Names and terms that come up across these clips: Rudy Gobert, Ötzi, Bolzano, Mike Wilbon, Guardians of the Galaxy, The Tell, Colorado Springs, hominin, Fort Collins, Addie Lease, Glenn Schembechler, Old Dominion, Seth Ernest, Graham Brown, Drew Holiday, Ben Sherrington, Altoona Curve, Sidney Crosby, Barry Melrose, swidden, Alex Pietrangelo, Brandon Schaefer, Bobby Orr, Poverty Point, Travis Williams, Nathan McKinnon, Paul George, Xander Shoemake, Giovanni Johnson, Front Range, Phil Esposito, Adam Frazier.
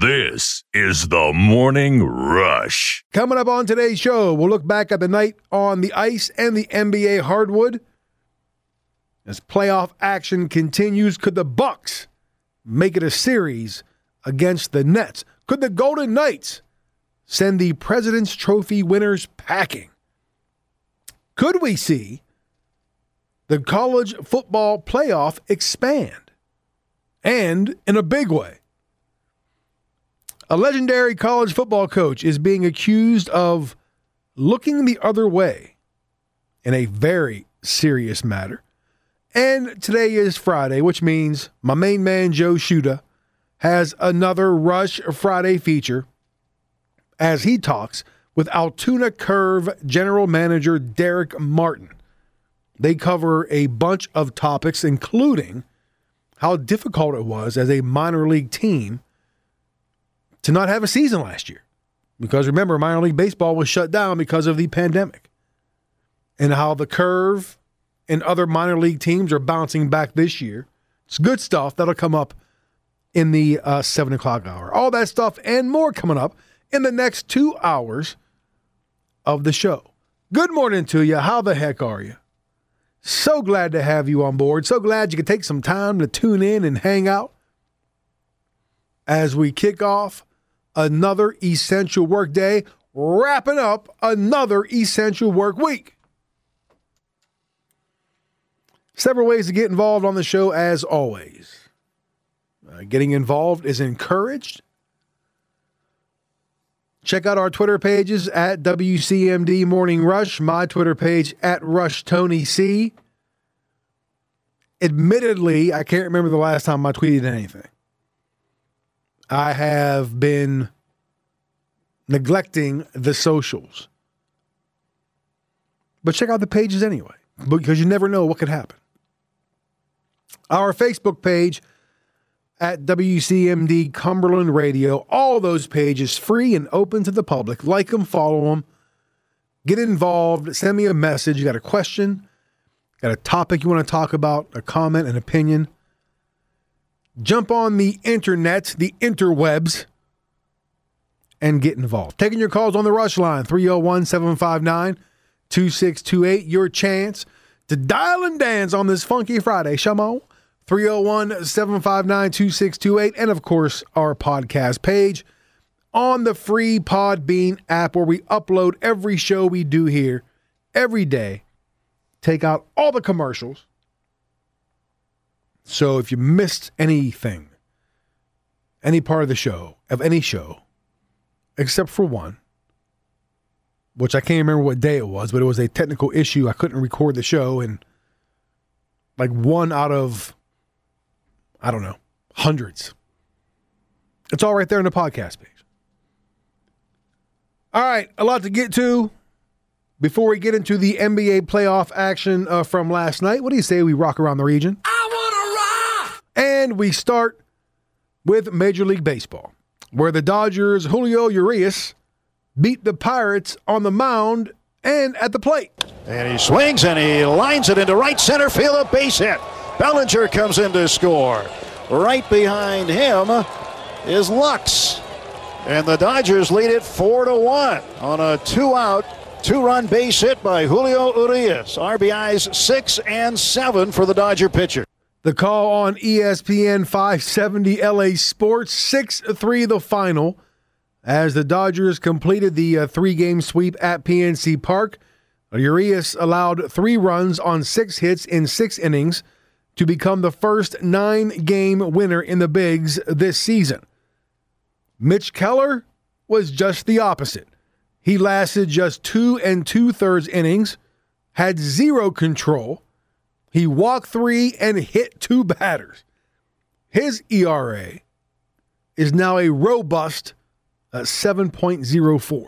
This is the Morning Rush. Coming up on today's show, we'll look back at the night on the ice and the NBA hardwood. As playoff action continues, could the Bucks make it a series against the Nets? Could the Golden Knights send the President's Trophy winners packing? Could we see the college football playoff expand? And in a big way. A legendary college football coach is being accused of looking the other way in a very serious matter. And today is Friday, which means my main man Joe Shuda has another Rush Friday feature as he talks with Altoona Curve General Manager Derek Martin. They cover a bunch of topics, including how difficult it was as a minor league team to not have a season last year. Because remember, minor league baseball was shut down because of the pandemic. And how the Curve and other minor league teams are bouncing back this year. It's good stuff that'll come up in the 7 o'clock hour. All that stuff and more coming up in the next 2 hours of the show. Good morning to you. How the heck are you? So glad to have you on board. So glad you could take some time to tune in and hang out as we kick off another essential work day, wrapping up another essential work week. Several ways to get involved on the show, as always. Getting involved is encouraged. Check out our Twitter pages at WCMD Morning Rush, my Twitter page at RushTonyC. Admittedly, I can't remember the last time I tweeted anything. I have been neglecting the socials. But check out the pages anyway, because you never know what could happen. Our Facebook page at WCMD Cumberland Radio. All those pages free and open to the public. Like them, follow them. Get involved. Send me a message. You got a question, got a topic you want to talk about, a comment, an opinion. Jump on the internet, the interwebs, and get involved. Taking your calls on the Rush Line, 301-759-2628. Your chance to dial and dance on this funky Friday. Shamo, 301-759-2628. And, of course, our podcast page on the free Podbean app where we upload every show we do here every day. Take out all the commercials. So if you missed anything, any part of the show, of any show, except for one, which I can't remember what day it was, but it was a technical issue. I couldn't record the show, and like one out of, I don't know, hundreds. It's all right there in the podcast page. All right, a lot to get to. Before we get into the NBA playoff action from last night, what do you say we rock around the region? And we start with Major League Baseball, where the Dodgers' Julio Urias beat the Pirates on the mound and at the plate. And he swings and he lines it into right center field, a base hit. Bellinger comes in to score. Right behind him is Lux. And the Dodgers lead it 4-1 on a two-out, two-run base hit by Julio Urias. RBIs 6 and 7 for the Dodger pitcher. The call on ESPN 570 LA Sports, 6-3 the final, as the Dodgers completed the three-game sweep at PNC Park. Urias allowed 3 runs on 6 hits in 6 innings to become the first 9-game winner in the Bigs this season. Mitch Keller was just the opposite. He lasted just 2 2/3 innings, had 0 control, he walked 3 and hit 2 batters. His ERA is now a robust 7.04.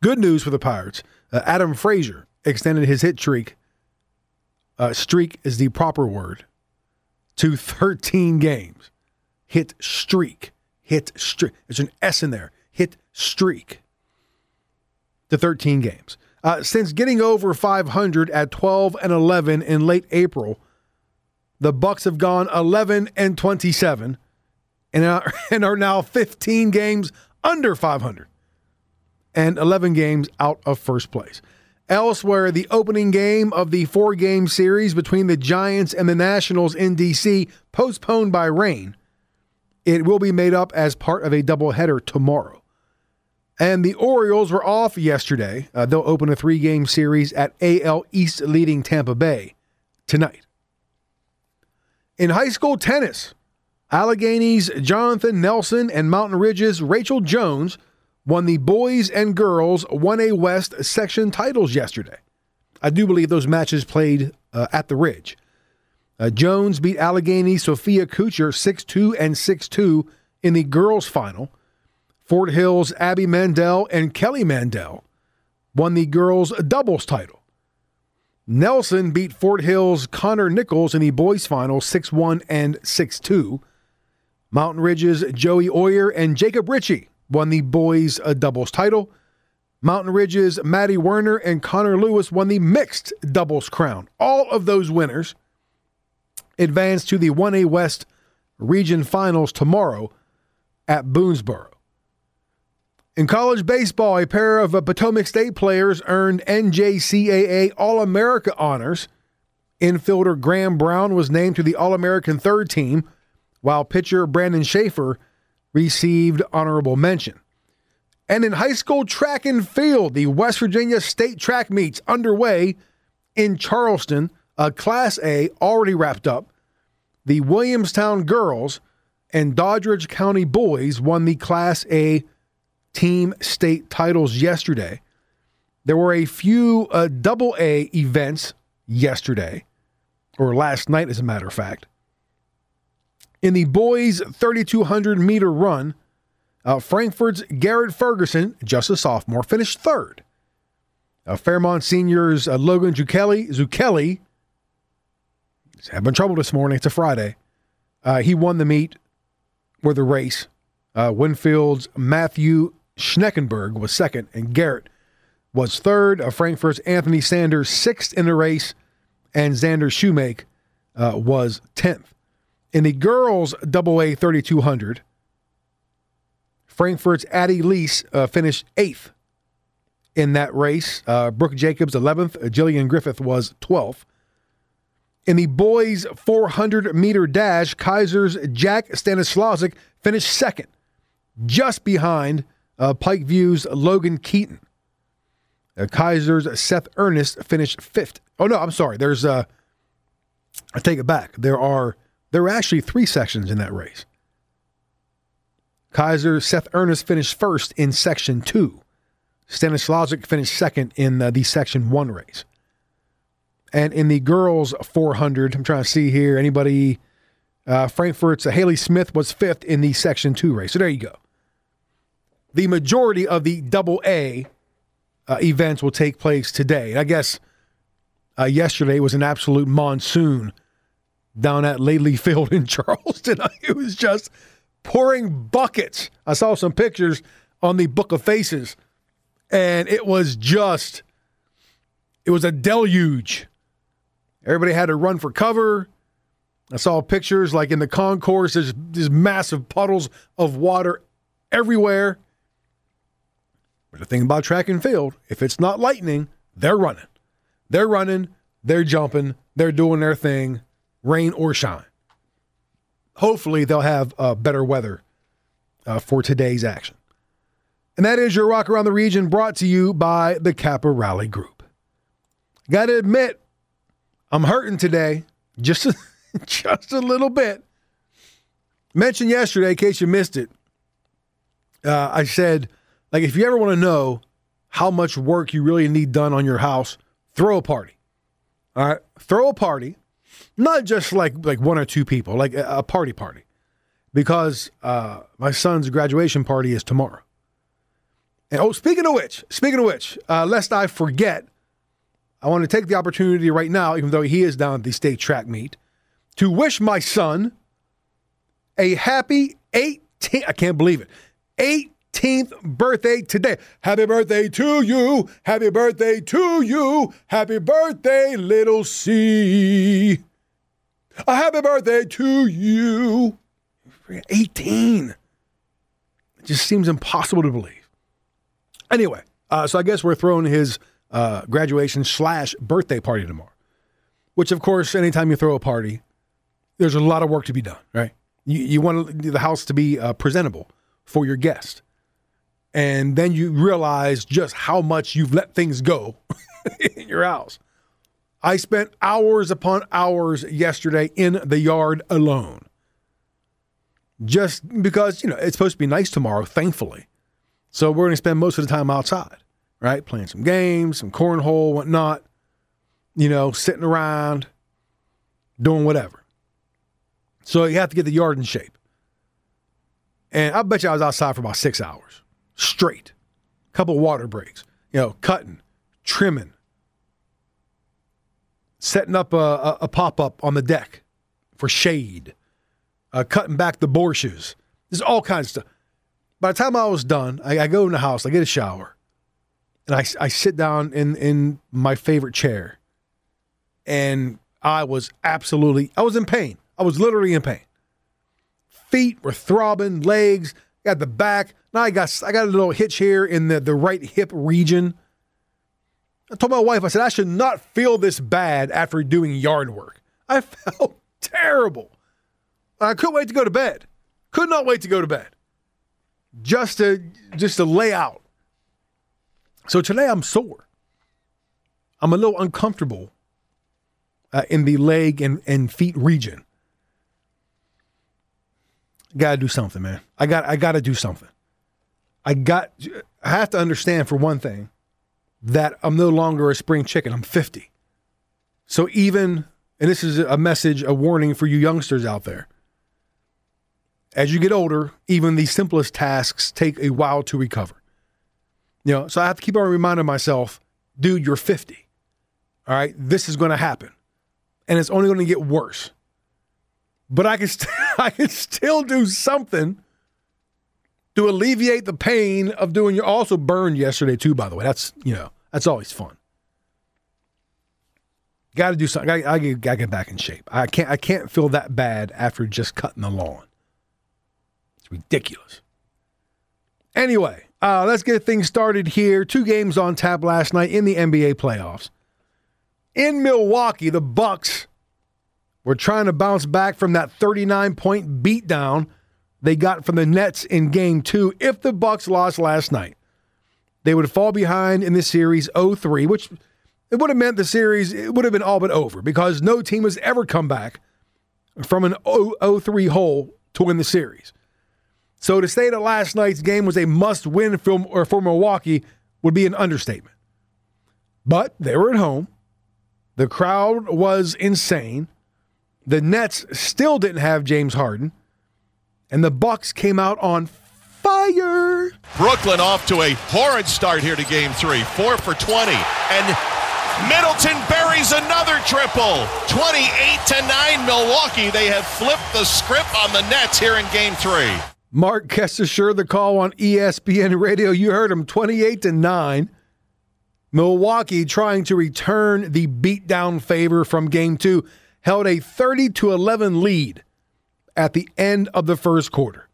Good news for the Pirates. Adam Frazier extended his hit streak. Streak is the proper word. To 13 games. Hit streak. Hit streak. There's an S in there. Hit streak. To 13 games. Since getting over 500 at 12 and 11 in late April, the Bucks have gone 11 and 27 and are now 15 games under 500 and 11 games out of first place. Elsewhere, the opening game of the four-game series between the Giants and the Nationals in D.C. postponed by rain. It will be made up as part of a doubleheader tomorrow. And the Orioles were off yesterday. They'll open a three-game series at AL East leading Tampa Bay tonight. In high school tennis, Allegheny's Jonathan Nelson and Mountain Ridge's Rachel Jones won the boys and girls 1A West section titles yesterday. I do believe those matches played at the Ridge. Jones beat Allegheny's Sophia Kucher 6-2 and 6-2 in the girls' final. Fort Hill's Abby Mandel and Kelly Mandel won the girls' doubles title. Nelson beat Fort Hill's Connor Nichols in the boys' final 6-1 and 6-2. Mountain Ridge's Joey Oyer and Jacob Ritchie won the boys' doubles title. Mountain Ridge's Maddie Werner and Connor Lewis won the mixed doubles crown. All of those winners advanced to the 1A West region finals tomorrow at Boonesboro. In college baseball, a pair of Potomac State players earned NJCAA All-America honors. Infielder Graham Brown was named to the All-American third team, while pitcher Brandon Schaefer received honorable mention. And in high school track and field, the West Virginia State track meets underway in Charleston. Class A already wrapped up. The Williamstown girls and Doddridge County boys won the Class A team state titles yesterday. There were a few double A events yesterday, or last night as a matter of fact. In the boys' 3,200-meter run, Frankfurt's Garrett Ferguson, just a sophomore, finished third. Fairmont Senior's Logan Zucchelli, he's having trouble this morning. It's a Friday. He won the meet, or the race. Winfield's Matthew Schneckenberg was second, and Garrett was third. Frankfurt's Anthony Sanders, sixth in the race, and Xander Shoemake was 10th. In the girls' AA 3200, Frankfurt's Addie Lease finished 8th in that race. Brooke Jacobs, 11th. Jillian Griffith was 12th. In the boys' 400-meter dash, Kaiser's Jack Stanislawczyk finished 2nd, just behind Pike View's Logan Keaton. Kaiser's Seth Ernest finished 5th. Oh, no, I'm sorry. I take it back. There were actually three sections in that race. Kaiser's Seth Ernest finished 1st in Section 2. Stanislawczyk finished 2nd in the Section 1 race. And in the girls' 400, I'm trying to see here, anybody, Frankfurt's Haley Smith was 5th in the Section 2 race. So there you go. The majority of the AA events will take place today. And I guess yesterday was an absolute monsoon down at Laidley Field in Charleston. It was just pouring buckets. I saw some pictures on the Book of Faces, and it was a deluge. Everybody had to run for cover. I saw pictures like in the concourse, there's these massive puddles of water everywhere. But the thing about track and field, if it's not lightning, they're running. They're running, they're jumping, they're doing their thing. Rain or shine. Hopefully they'll have better weather for today's action. And that is your Rock Around the Region, brought to you by the Kappa Rally Group. Got to admit, I'm hurting today. Just a little bit. Mentioned yesterday, in case you missed it, I said, like, if you ever want to know how much work you really need done on your house, throw a party. All right? Throw a party. Not just like one or two people, like a party. Because my son's graduation party is tomorrow. And speaking of which, lest I forget, I want to take the opportunity right now, even though he is down at the state track meet, to wish my son a happy 18th, I can't believe it, 18th birthday today. Happy birthday to you. Happy birthday to you. Happy birthday, little C. A happy birthday to you. 18. It just seems impossible to believe. Anyway, so I guess we're throwing his graduation / birthday party tomorrow, which, of course, anytime you throw a party, there's a lot of work to be done, right? You want the house to be presentable for your guest. And then you realize just how much you've let things go in your house. I spent hours upon hours yesterday in the yard alone. Just because, it's supposed to be nice tomorrow, thankfully. So we're going to spend most of the time outside, right? Playing some games, some cornhole, whatnot. Sitting around, doing whatever. So you have to get the yard in shape. And I bet you I was outside for about 6 hours straight. Couple water breaks, cutting, trimming, setting up a pop-up on the deck for shade, cutting back the bushes. There's all kinds of stuff. By the time I was done, I go in the house, I get a shower, and I sit down in my favorite chair. And I was in pain. I was literally in pain. Feet were throbbing, legs, got the back. Now I got a little hitch here in the right hip region. I told my wife, I said, I should not feel this bad after doing yard work. I felt terrible. I couldn't wait to go to bed. Could not wait to go to bed. Just to lay out. So today I'm sore. I'm a little uncomfortable. In the leg and feet region. Gotta do something, man. I gotta do something. I have to understand, for one thing, that I'm no longer a spring chicken. I'm 50. So and this is a message, a warning for you youngsters out there. As you get older, even the simplest tasks take a while to recover. So I have to keep on reminding myself, dude, you're 50. All right, this is gonna happen. And it's only going to get worse. But I can still do something to alleviate the pain of doing. You also burned yesterday too, by the way. That's that's always fun. Got to do something. I get back in shape. I can't feel that bad after just cutting the lawn. It's ridiculous. Anyway, let's get things started here. 2 games on tap last night in the NBA playoffs. In Milwaukee, the Bucks were trying to bounce back from that 39-point beatdown they got from the Nets in Game 2. If the Bucks lost last night, they would fall behind in the series 0-3, which it would have meant the series it would have been all but over, because no team has ever come back from an 0-3 hole to win the series. So to say that last night's game was a must-win for Milwaukee would be an understatement. But they were at home. The crowd was insane. The Nets still didn't have James Harden. And the Bucks came out on fire. Brooklyn off to a horrid start here to Game 3. 4 for 20. And Middleton buries another triple. 28-9 Milwaukee. They have flipped the script on the Nets here in Game 3. Mark Kestisher, the call on ESPN Radio. You heard him, 28-9. Milwaukee, trying to return the beatdown favor from Game 2, held a 30-11 lead at the end of the first quarter.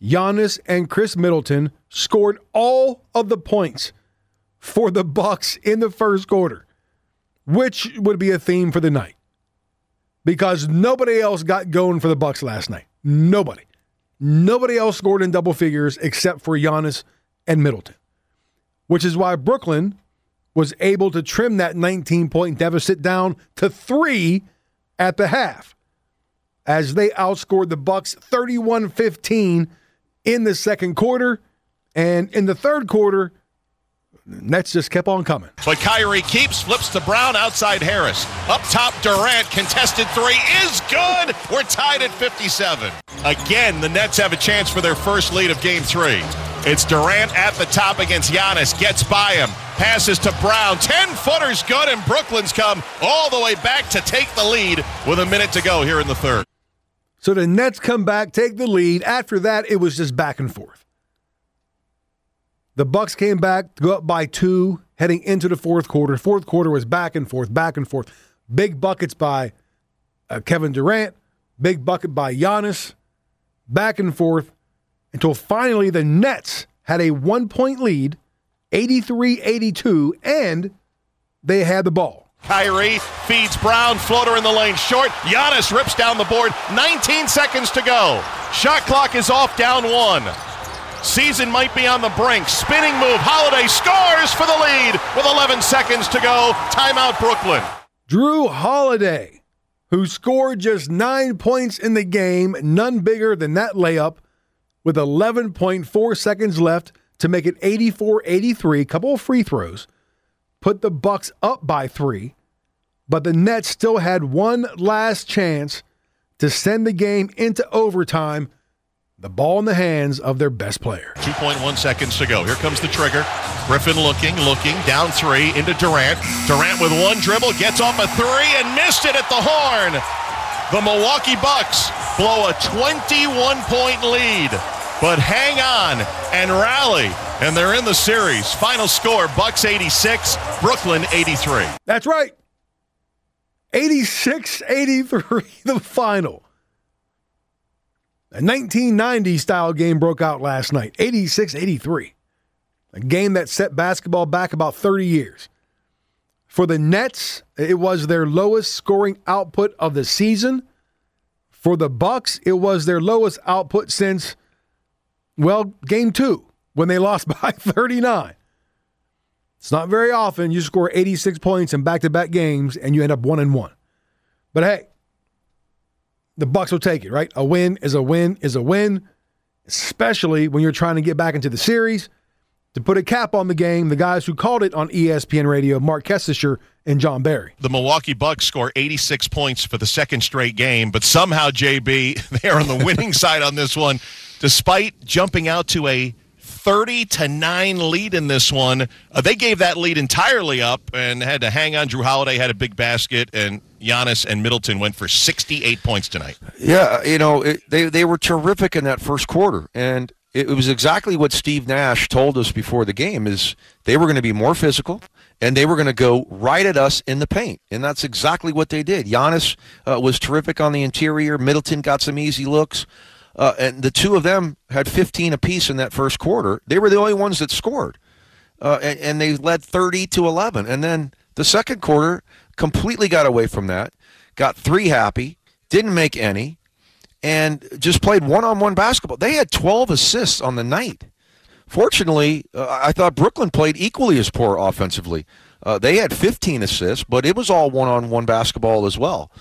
Giannis and Chris Middleton scored all of the points for the Bucks in the first quarter, which would be a theme for the night, because nobody else got going for the Bucks last night. Nobody. Nobody else scored in double figures except for Giannis and Middleton, which is why Brooklyn was able to trim that 19-point deficit down to 3 at the half, as they outscored the Bucks 31-15 in the second quarter. And in the third quarter, Nets just kept on coming. But Kyrie flips to Brown outside Harris. Up top, Durant, contested three is good. We're tied at 57. Again, the Nets have a chance for their first lead of Game 3. It's Durant at the top against Giannis. Gets by him. Passes to Brown. 10-footer's good, and Brooklyn's come all the way back to take the lead with a minute to go here in the third. So the Nets come back, take the lead. After that, it was just back and forth. The Bucks came back, go up by 2, heading into the fourth quarter. Fourth quarter was back and forth, back and forth. Big buckets by Kevin Durant. Big bucket by Giannis. back and forth, until finally the Nets had a one-point lead, 83-82, and they had the ball. Kyrie feeds Brown, floater in the lane, short. Giannis rips down the board, 19 seconds to go. Shot clock is off, down one. Season might be on the brink. Spinning move, Holiday scores for the lead with 11 seconds to go. Timeout, Brooklyn. Drew Holiday, who scored just 9 points in the game, none bigger than that layup, with 11.4 seconds left to make it 84-83, a couple of free throws, put the Bucks up by three, but the Nets still had one last chance to send the game into overtime, the ball in the hands of their best player. 2.1 seconds to go. Here comes the trigger. Griffin looking, down three, into Durant. Durant with one dribble, gets off a three, and missed it at the horn. The Milwaukee Bucks blow a 21-point lead, but hang on and rally, and they're in the series. Final score, Bucks 86, Brooklyn 83. That's right. 86-83, the final. A 1990s-style game broke out last night, 86-83, a game that set basketball back about 30 years. For the Nets, it was their lowest scoring output of the season. For the Bucks, it was their lowest output since, well, Game 2, when they lost by 39. It's not very often you score 86 points in back-to-back games and you end up 1-1. But hey, the Bucks will take it, right? A win is a win is a win, especially when you're trying to get back into the series. To put a cap on the game, the guys who called it on ESPN Radio, Mark Kestisher and John Barry. The Milwaukee Bucks score 86 points for the second straight game, but somehow, JB, they are on the winning side on this one, despite jumping out to a 30-9 lead in this one. They gave that lead entirely up and had to hang on. Drew Holiday had a big basket, and Giannis and Middleton went for 68 points tonight. Yeah, you know, they were terrific in that first quarter, and it was exactly what Steve Nash told us before the game, is they were going to be more physical, and they were going to go right at us in the paint, and that's exactly what they did. Giannis was terrific on the interior. Middleton got some easy looks, and the two of them had 15 apiece in that first quarter. They were the only ones that scored, and they led 30-11, and then the second quarter completely got away from that, got three happy, didn't make any, and just played one-on-one basketball. They had 12 assists on the night. Fortunately, I thought Brooklyn played equally as poor offensively. They had 15 assists, but it was all one-on-one basketball as well.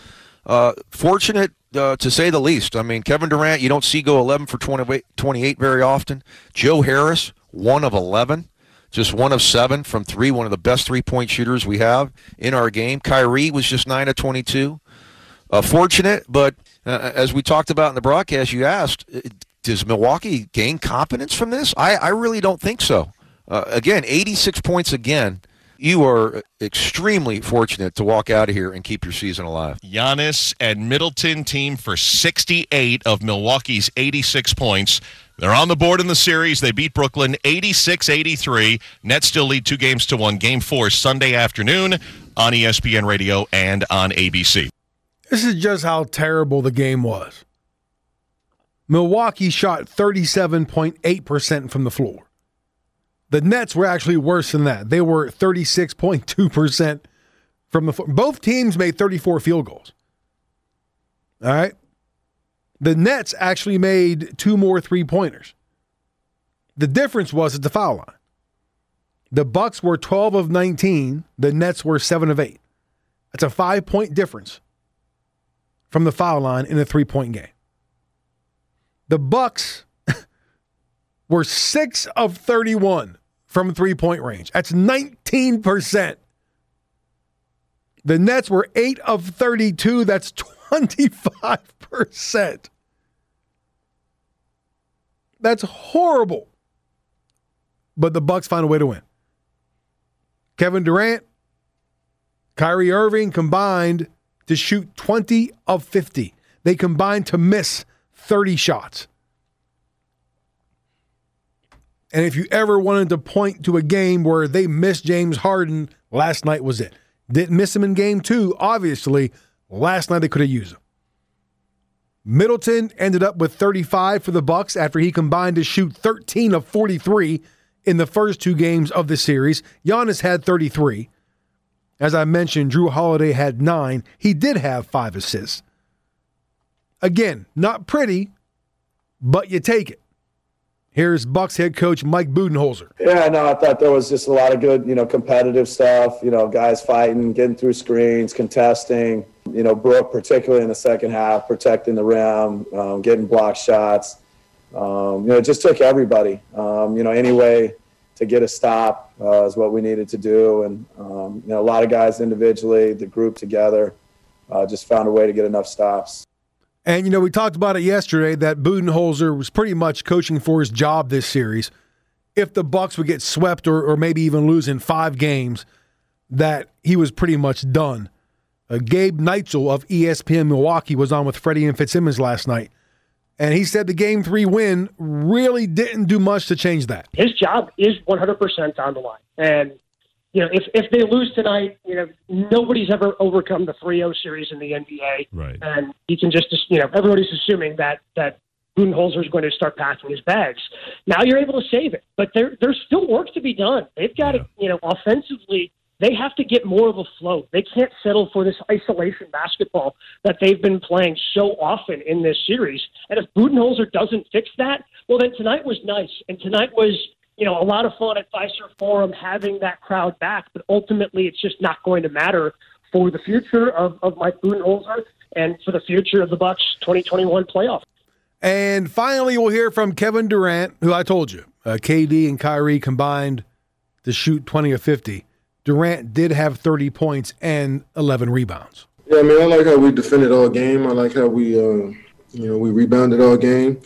Fortunate, to say the least. I mean, Kevin Durant, you don't see go 11 for 28 very often. Joe Harris, 1 of 11. Just 1 of 7 from three, one of the best three-point shooters we have in our game. Kyrie was just 9 of 22. Fortunate, but as we talked about in the broadcast, you asked, does Milwaukee gain confidence from this? I really don't think so. Again, 86 points again. You are extremely fortunate to walk out of here and keep your season alive. Giannis and Middleton team for 68 of Milwaukee's 86 points. They're on the board in the series. They beat Brooklyn 86-83. Nets still lead 2 games to 1. Game 4 Sunday afternoon on ESPN Radio and on ABC. This is just how terrible the game was. Milwaukee shot 37.8% from the floor. The Nets were actually worse than that. They were 36.2% from the floor. Both teams made 34 field goals. All right? The Nets actually made 2 more 3-pointers. The difference was at the foul line. The Bucks were 12 of 19. The Nets were 7 of 8. That's a 5-point difference from the foul line in a 3-point game. The Bucks were 6 of 31 from 3-point range. That's 19%. The Nets were 8 of 32. That's 25%. That's horrible. But the Bucks find a way to win. Kevin Durant, Kyrie Irving combined to shoot 20 of 50. They combined to miss 30 shots. And if you ever wanted to point to a game where they missed James Harden, last night was it. Didn't miss him in game 2, obviously. Last night they could have used him. Middleton ended up with 35 for the Bucks after he combined to shoot 13 of 43 in the first two games of the series. Giannis had 33. As I mentioned, Drew Holiday had 9. He did have 5 assists. Again, not pretty, but you take it. Here's Bucks head coach Mike Budenholzer. Yeah, no, I thought there was just a lot of good, competitive stuff. Guys fighting, getting through screens, contesting. Brooke, particularly in the second half, protecting the rim, getting block shots. It just took everybody, any way to get a stop is what we needed to do. And, a lot of guys individually, the group together, just found a way to get enough stops. And, we talked about it yesterday that Budenholzer was pretty much coaching for his job this series. If the Bucks would get swept or maybe even lose in 5 games, that he was pretty much done. Gabe Neitzel of ESPN Milwaukee was on with Freddie and Fitzsimmons last night, and he said the Game 3 win really didn't do much to change that. His job is 100% on the line. And, if they lose tonight, nobody's ever overcome the 3-0 series in the NBA. Right. And you can just, everybody's assuming that Budenholzer is going to start packing his bags. Now you're able to save it, but there's still work to be done. They've got to, offensively, they have to get more of a flow. They can't settle for this isolation basketball that they've been playing so often in this series. And if Budenholzer doesn't fix that, well, then tonight was nice. And tonight was, a lot of fun at Fiserv Forum having that crowd back. But ultimately, it's just not going to matter for the future of Mike Budenholzer and for the future of the Bucks 2021 playoff. And finally, we'll hear from Kevin Durant, who I told you, KD and Kyrie combined to shoot 20 of 50. Durant did have 30 points and 11 rebounds. Yeah, I like how we defended all game. I like how we, we rebounded all game.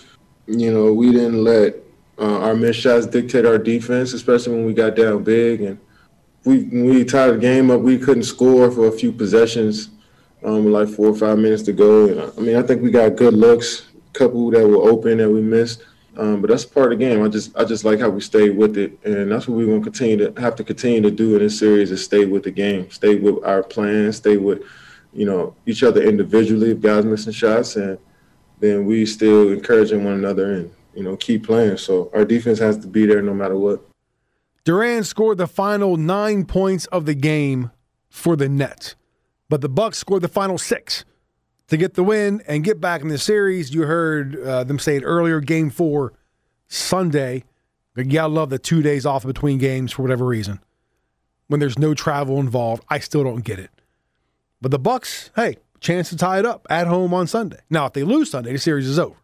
We didn't let our missed shots dictate our defense, especially when we got down big. And we tied the game up. We couldn't score for a few possessions, 4 or 5 minutes to go. And, I think we got good looks, a couple that were open that we missed. But that's part of the game. I just like how we stayed with it, and that's what we're going to continue to do in this series is stay with the game, stay with our plan, stay with, each other individually if guys missing shots, and then we still encouraging one another and, keep playing. So our defense has to be there no matter what. Durant scored the final 9 points of the game for the Nets, but the Bucks scored the final 6. To get the win and get back in the series, you heard them say it earlier, Game 4, Sunday. You gotta love the 2 days off between games for whatever reason. When there's no travel involved, I still don't get it. But the Bucks, hey, chance to tie it up at home on Sunday. Now, if they lose Sunday, the series is over.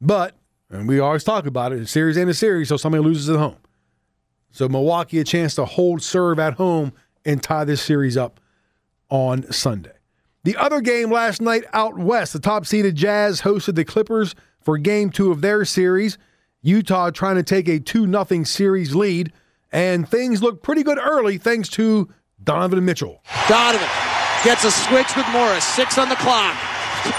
But, and we always talk about it, a series ain't a series, so somebody loses at home. So Milwaukee, a chance to hold serve at home and tie this series up on Sunday. The other game last night out west, the top-seeded Jazz hosted the Clippers for Game 2 of their series. Utah trying to take a 2-0 series lead, and things look pretty good early thanks to Donovan Mitchell. Donovan gets a switch with Morris, 6 on the clock.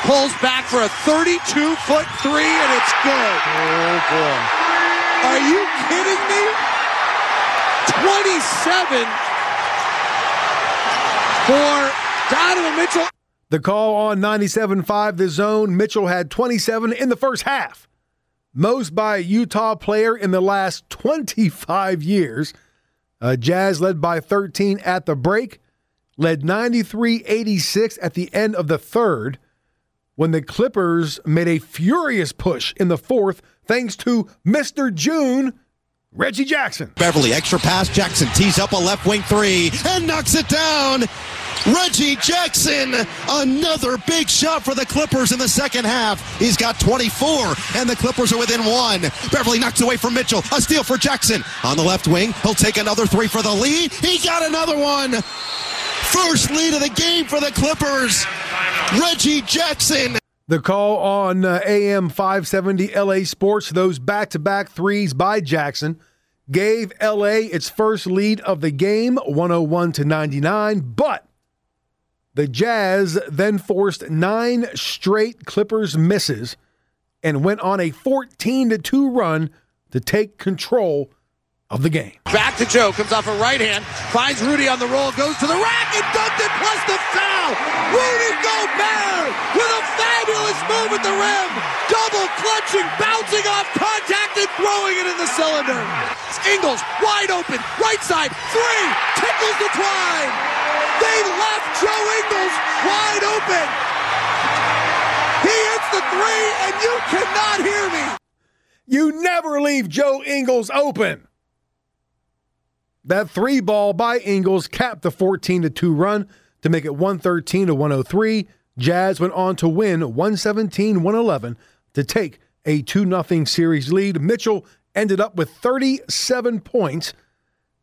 Pulls back for a 32-foot 3, and it's good. Oh, boy. Are you kidding me? 27 for Donovan Mitchell. The call on 97.5 The Zone, Mitchell had 27 in the first half. Most by a Utah player in the last 25 years. Jazz led by 13 at the break, led 93-86 at the end of the third when the Clippers made a furious push in the fourth thanks to Mr. June, Reggie Jackson. Beverly, extra pass, Jackson tees up a left wing 3 and knocks it down. Reggie Jackson, another big shot for the Clippers in the second half. He's got 24, and the Clippers are within 1. Beverly knocks away from Mitchell. A steal for Jackson. On the left wing, he'll take another 3 for the lead. He got another one. First lead of the game for the Clippers. Reggie Jackson. The call on AM 570 LA Sports, those back-to-back 3s by Jackson, gave LA its first lead of the game, 101-99, but the Jazz then forced 9 straight Clippers misses and went on a 14-2 run to take control of the game. Back to Joe, comes off a right hand, finds Rudy on the roll, goes to the rack, and dunked it, plus the foul! Rudy Gobert with a fabulous move at the rim! Double clutching, bouncing off contact, and throwing it in the cylinder! Ingles, wide open, right side, three, tickles the twine! They left Joe Ingles wide open! He hits the three, and you cannot hear me! You never leave Joe Ingles open! That three ball by Ingles capped the 14-2 run to make it 113-103. Jazz went on to win 117-111 to take a 2-0 series lead. Mitchell ended up with 37 points.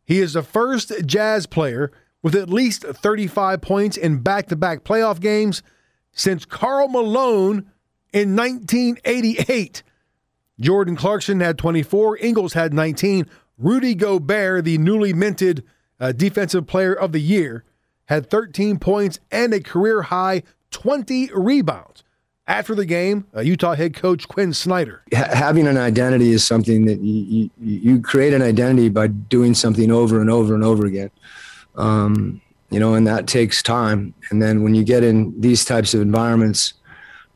He is the first Jazz player with at least 35 points in back-to-back playoff games since Karl Malone in 1988. Jordan Clarkson had 24. Ingles had 19. Rudy Gobert, the newly minted Defensive Player of the Year, had 13 points and a career-high 20 rebounds. After the game, Utah head coach Quinn Snyder. Having an identity is something that you create an identity by doing something over and over and over again. And that takes time. And then when you get in these types of environments,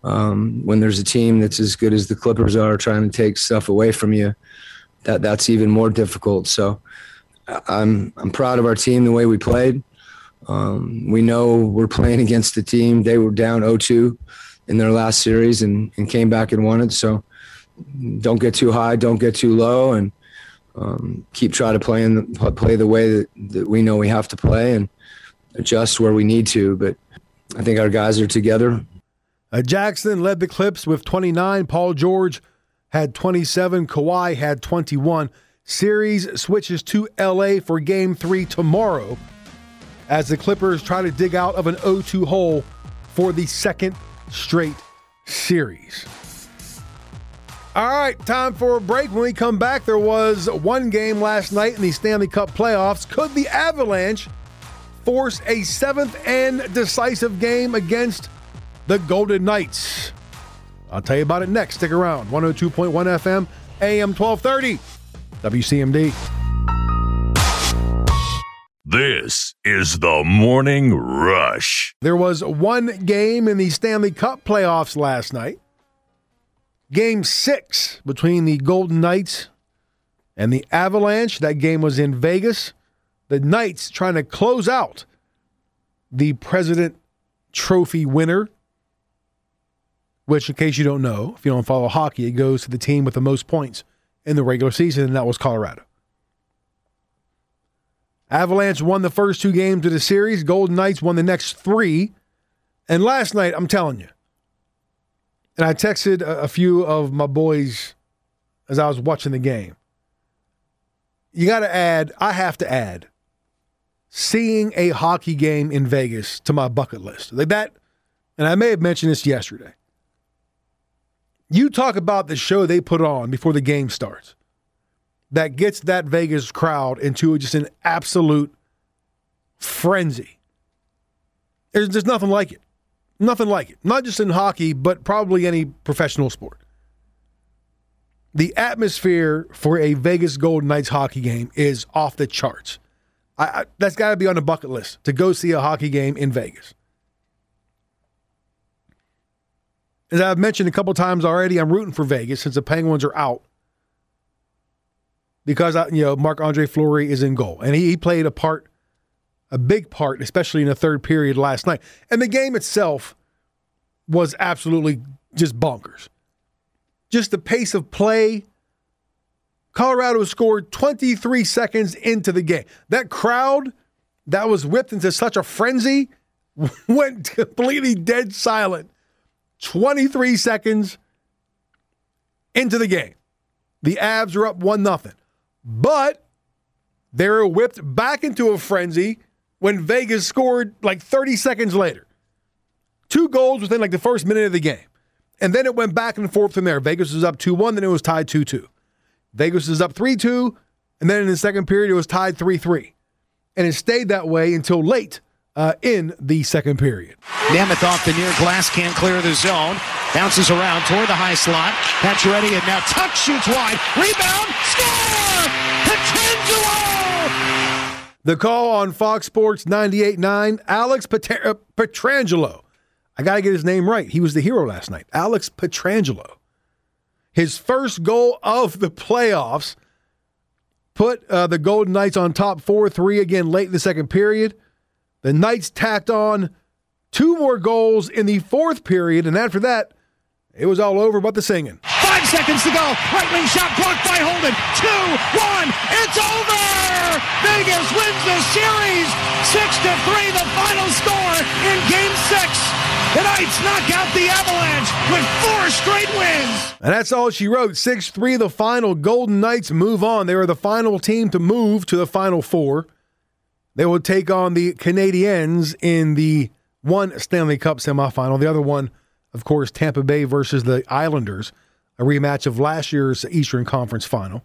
when there's a team that's as good as the Clippers are trying to take stuff away from you, that's even more difficult. So I'm proud of our team, the way we played. We know we're playing against the team. They were down 0-2 in their last series and came back and won it. So don't get too high, don't get too low, and keep trying to play the way that we know we have to play and adjust where we need to. But I think our guys are together. Jackson led the Clips with 29. Paul George had 27, Kawhi had 21. Series switches to LA for Game 3 tomorrow as the Clippers try to dig out of an 0-2 hole for the second straight series. All right, time for a break. When we come back, there was one game last night in the Stanley Cup playoffs. Could the Avalanche force a seventh and decisive game against the Golden Knights? I'll tell you about it next. Stick around. 102.1 FM, AM 1230, WCMD. This is the Morning Rush. There was one game in the Stanley Cup playoffs last night. Game 6 between the Golden Knights and the Avalanche. That game was in Vegas. The Knights trying to close out the President Trophy winner, which, in case you don't know, if you don't follow hockey, it goes to the team with the most points in the regular season, and that was Colorado. Avalanche won the first 2 games of the series. Golden Knights won the next 3. And last night, I'm telling you, and I texted a few of my boys as I was watching the game, I have to add, seeing a hockey game in Vegas to my bucket list. Like that, and I may have mentioned this yesterday. You talk about the show they put on before the game starts that gets that Vegas crowd into just an absolute frenzy. There's nothing like it. Nothing like it. Not just in hockey, but probably any professional sport. The atmosphere for a Vegas Golden Knights hockey game is off the charts. That's got to be on the bucket list, to go see a hockey game in Vegas. As I've mentioned a couple times already, I'm rooting for Vegas since the Penguins are out because Marc-Andre Fleury is in goal. And he played a big part, especially in the third period last night. And the game itself was absolutely just bonkers. Just the pace of play. Colorado scored 23 seconds into the game. That crowd that was whipped into such a frenzy went completely dead silent 23 seconds into the game. The Avs are up 1-0. But they were whipped back into a frenzy when Vegas scored like 30 seconds later. 2 goals within like the first minute of the game. And then it went back and forth from there. Vegas was up 2-1, then it was tied 2-2. Vegas was up 3-2, and then in the second period it was tied 3-3. And it stayed that way until late in the second period. Nemeth off the near glass, can't clear the zone. Bounces around toward the high slot. Pacioretty and now Tuck shoots wide. Rebound, score! Pietrangelo! The call on Fox Sports 98.9, Alex Pietrangelo. I got to get his name right. He was the hero last night. Alex Pietrangelo. His first goal of the playoffs put the Golden Knights on top 4-3 again late in the second period. The Knights tacked on two more goals in the fourth period, and after that, it was all over but the singing. 5 seconds to go. Right wing shot blocked by Holden. 2-1. It's over. Vegas wins the series. 6-3, the final score in Game 6. The Knights knock out the Avalanche with 4 straight wins. And that's all she wrote. 6-3, the final. Golden Knights move on. They were the final team to move to the Final Four. They will take on the Canadiens in the one Stanley Cup semifinal. The other one, of course, Tampa Bay versus the Islanders, a rematch of last year's Eastern Conference final.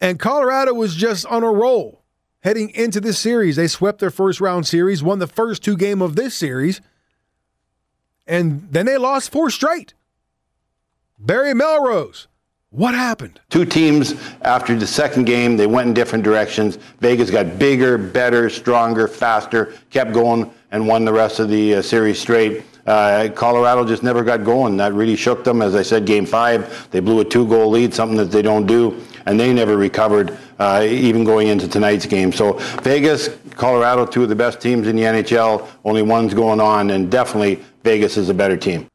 And Colorado was just on a roll heading into this series. They swept their first round series, won the first 2 games of this series, and then they lost 4 straight. Barry Melrose. What happened? 2 teams after the second game, they went in different directions. Vegas got bigger, better, stronger, faster, kept going, and won the rest of the series straight. Colorado just never got going. That really shook them. As I said, Game 5, they blew a 2-goal lead, something that they don't do, and they never recovered, even going into tonight's game. So Vegas, Colorado, 2 of the best teams in the NHL. Only one's going on, and definitely Vegas is a better team.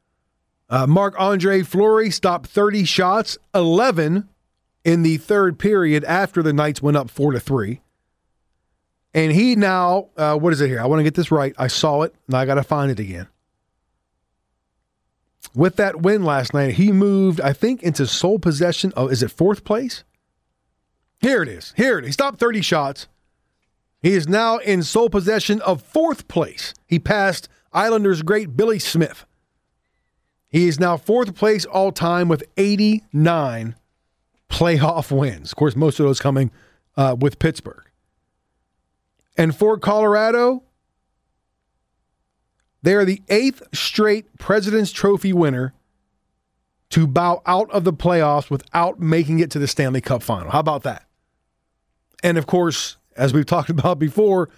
Marc-Andre Fleury stopped 30 shots, 11 in the third period after the Knights went up 4-3. And he now, what is it here? I want to get this right. I saw it, and I got to find it again. With that win last night, he moved, I think, into sole possession of, is it 4th place? Here it is. Here it is. He stopped 30 shots. He is now in sole possession of 4th place. He passed Islanders great Billy Smith. He is now 4th place all-time with 89 playoff wins. Of course, most of those coming with Pittsburgh. And for Colorado, they are the 8th straight President's Trophy winner to bow out of the playoffs without making it to the Stanley Cup final. How about that? And, of course, as we've talked about before,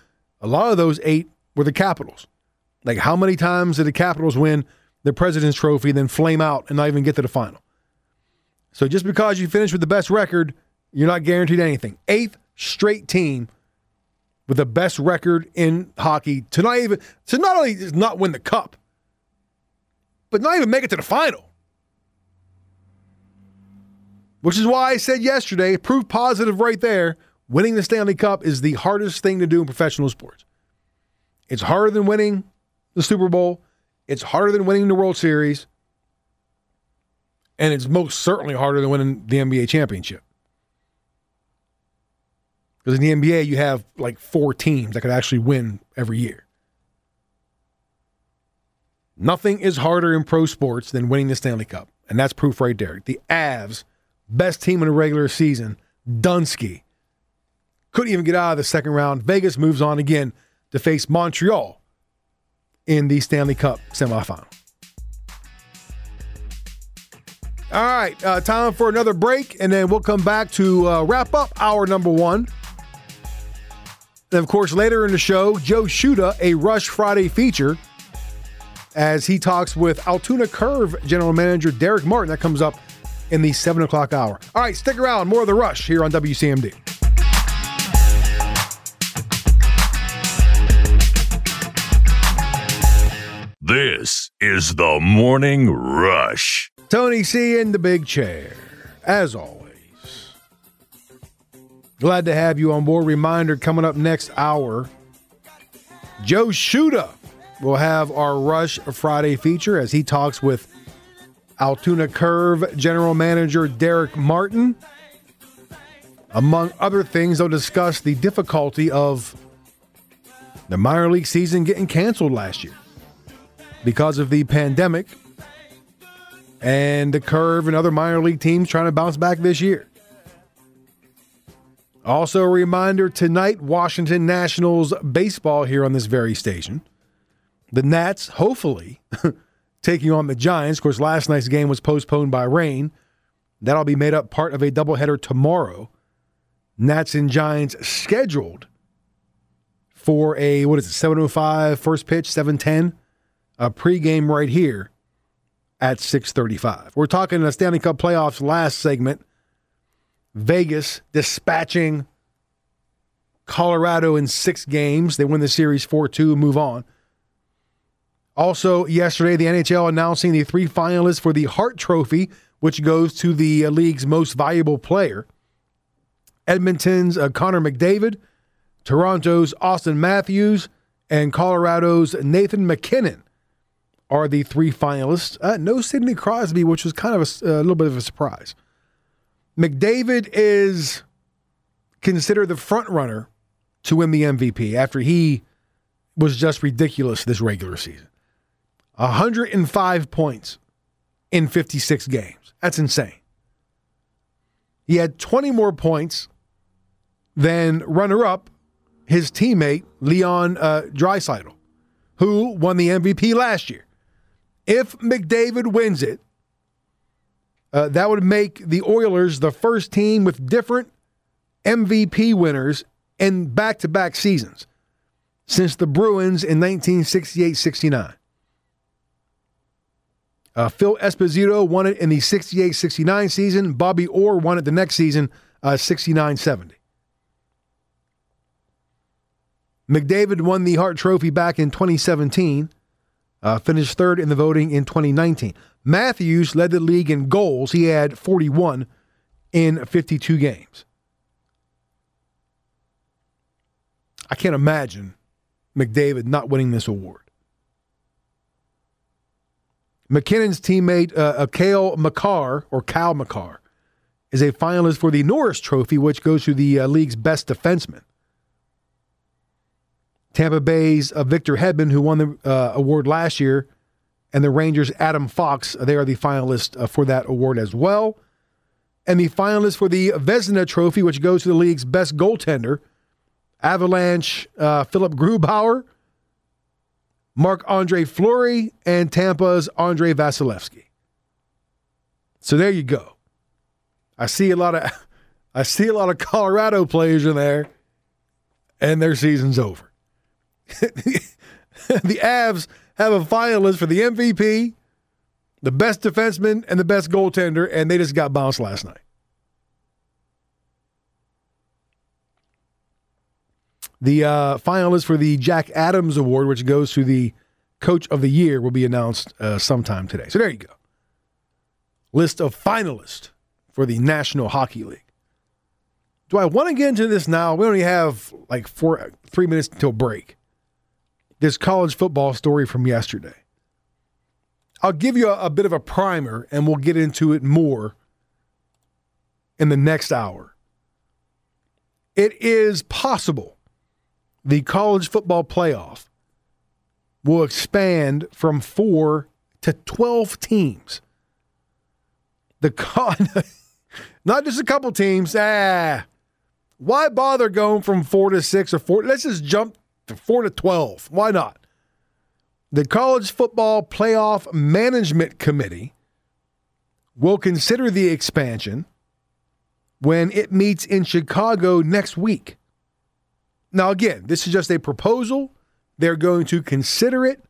a lot of those 8 were the Capitals. Like, how many times did the Capitals win the President's Trophy, then flame out and not even get to the final? So just because you finish with the best record, you're not guaranteed anything. 8th straight team with the best record in hockey to not only not win the cup, but not even make it to the final. Which is why I said yesterday, proof positive right there, winning the Stanley Cup is the hardest thing to do in professional sports. It's harder than winning the Super Bowl. It's harder than winning the World Series, and it's most certainly harder than winning the NBA championship. Because in the NBA, you have like 4 teams that could actually win every year. Nothing is harder in pro sports than winning the Stanley Cup, and that's proof right there. The Avs, best team in the regular season, Dunsky, couldn't even get out of the second round. Vegas moves on again to face Montreal in the Stanley Cup semifinal. All right, time for another break, and then we'll come back to wrap up hour number 1. And, of course, later in the show, Joe Sciuta, a Rush Friday feature, as he talks with Altoona Curve general manager Derek Martin. That comes up in the 7 o'clock hour. All right, stick around. More of The Rush here on WCMD. This is the Morning Rush. Tony C in the big chair, as always. Glad to have you on board. Reminder, coming up next hour, Joe Sciuta will have our Rush Friday feature as he talks with Altoona Curve general manager Derek Martin. Among other things, they'll discuss the difficulty of the minor league season getting canceled last year because of the pandemic, and the Curve and other minor league teams trying to bounce back this year. Also a reminder, tonight, Washington Nationals baseball here on this very station. The Nats, hopefully, taking on the Giants. Of course, last night's game was postponed by rain. That'll be made up part of a doubleheader tomorrow. Nats and Giants scheduled for a, 7:05 first pitch, 7:10, a pregame right here at 6:35. We're talking the Stanley Cup playoffs last segment. Vegas dispatching Colorado in 6 games. They win the series 4-2, move on. Also, yesterday, the NHL announcing the 3 finalists for the Hart Trophy, which goes to the league's most valuable player. Edmonton's Connor McDavid, Toronto's Austin Matthews, and Colorado's Nathan McKinnon are the 3 finalists. No Sidney Crosby, which was kind of a little bit of a surprise. McDavid is considered the front runner to win the MVP after he was just ridiculous this regular season. 105 points in 56 games. That's insane. He had 20 more points than runner-up, his teammate, Leon Draisaitl, who won the MVP last year. If McDavid wins it, that would make the Oilers the first team with different MVP winners in back-to-back seasons since the Bruins in 1968-69. Phil Esposito won it in the 68-69 season. Bobby Orr won it the next season, 69-70. McDavid won the Hart Trophy back in 2017, finished third in the voting in 2019. Matthews led the league in goals. He had 41 in 52 games. I can't imagine McDavid not winning this award. McKinnon's teammate, Cal McCarr, is a finalist for the Norris Trophy, which goes to the league's best defenseman. Tampa Bay's Victor Hedman, who won the award last year, and the Rangers' Adam Fox, they are the finalists for that award as well. And the finalists for the Vezina Trophy, which goes to the league's best goaltender, Avalanche Philip Grubauer, Marc-Andre Fleury, and Tampa's Andre Vasilevsky. So there you go. I see a lot of Colorado players in there, and their season's over. The Avs have a finalist for the MVP, the best defenseman, and the best goaltender, and they just got bounced last night. The finalist for the Jack Adams Award, which goes to the Coach of the Year, will be announced sometime today. So there you go. List of finalists for the National Hockey League. Do I want to get into this now? We only have like 3 minutes until break. This college football story from yesterday. I'll give you a bit of a primer, and we'll get into it more in the next hour. It is possible the college football playoff will expand from 4 to 12 teams. Not just a couple teams. Why bother going from 4 to 6 or 4? Let's just jump to 4 to 12. Why not? The College Football Playoff Management Committee will consider the expansion when it meets in Chicago next week. Now, again, this is just a proposal. They're going to consider it.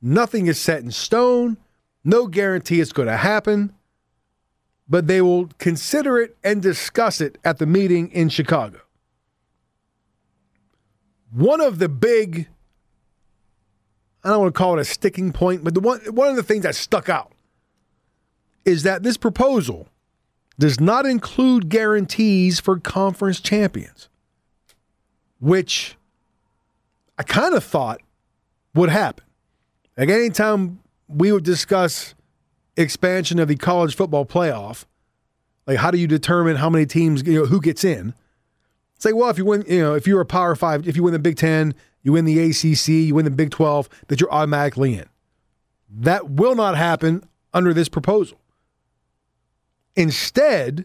Nothing is set in stone. No guarantee it's going to happen. But they will consider it and discuss it at the meeting in Chicago. One of the big, I don't want to call it a sticking point, but one of the things that stuck out is that this proposal does not include guarantees for conference champions, which I kind of thought would happen. Like anytime we would discuss expansion of the college football playoff, like how do you determine how many teams, who gets in? It's like, well, if you win, if you're a Power 5, if you win the Big 10, you win the ACC, you win the Big 12, that you're automatically in. That will not happen under this proposal. Instead,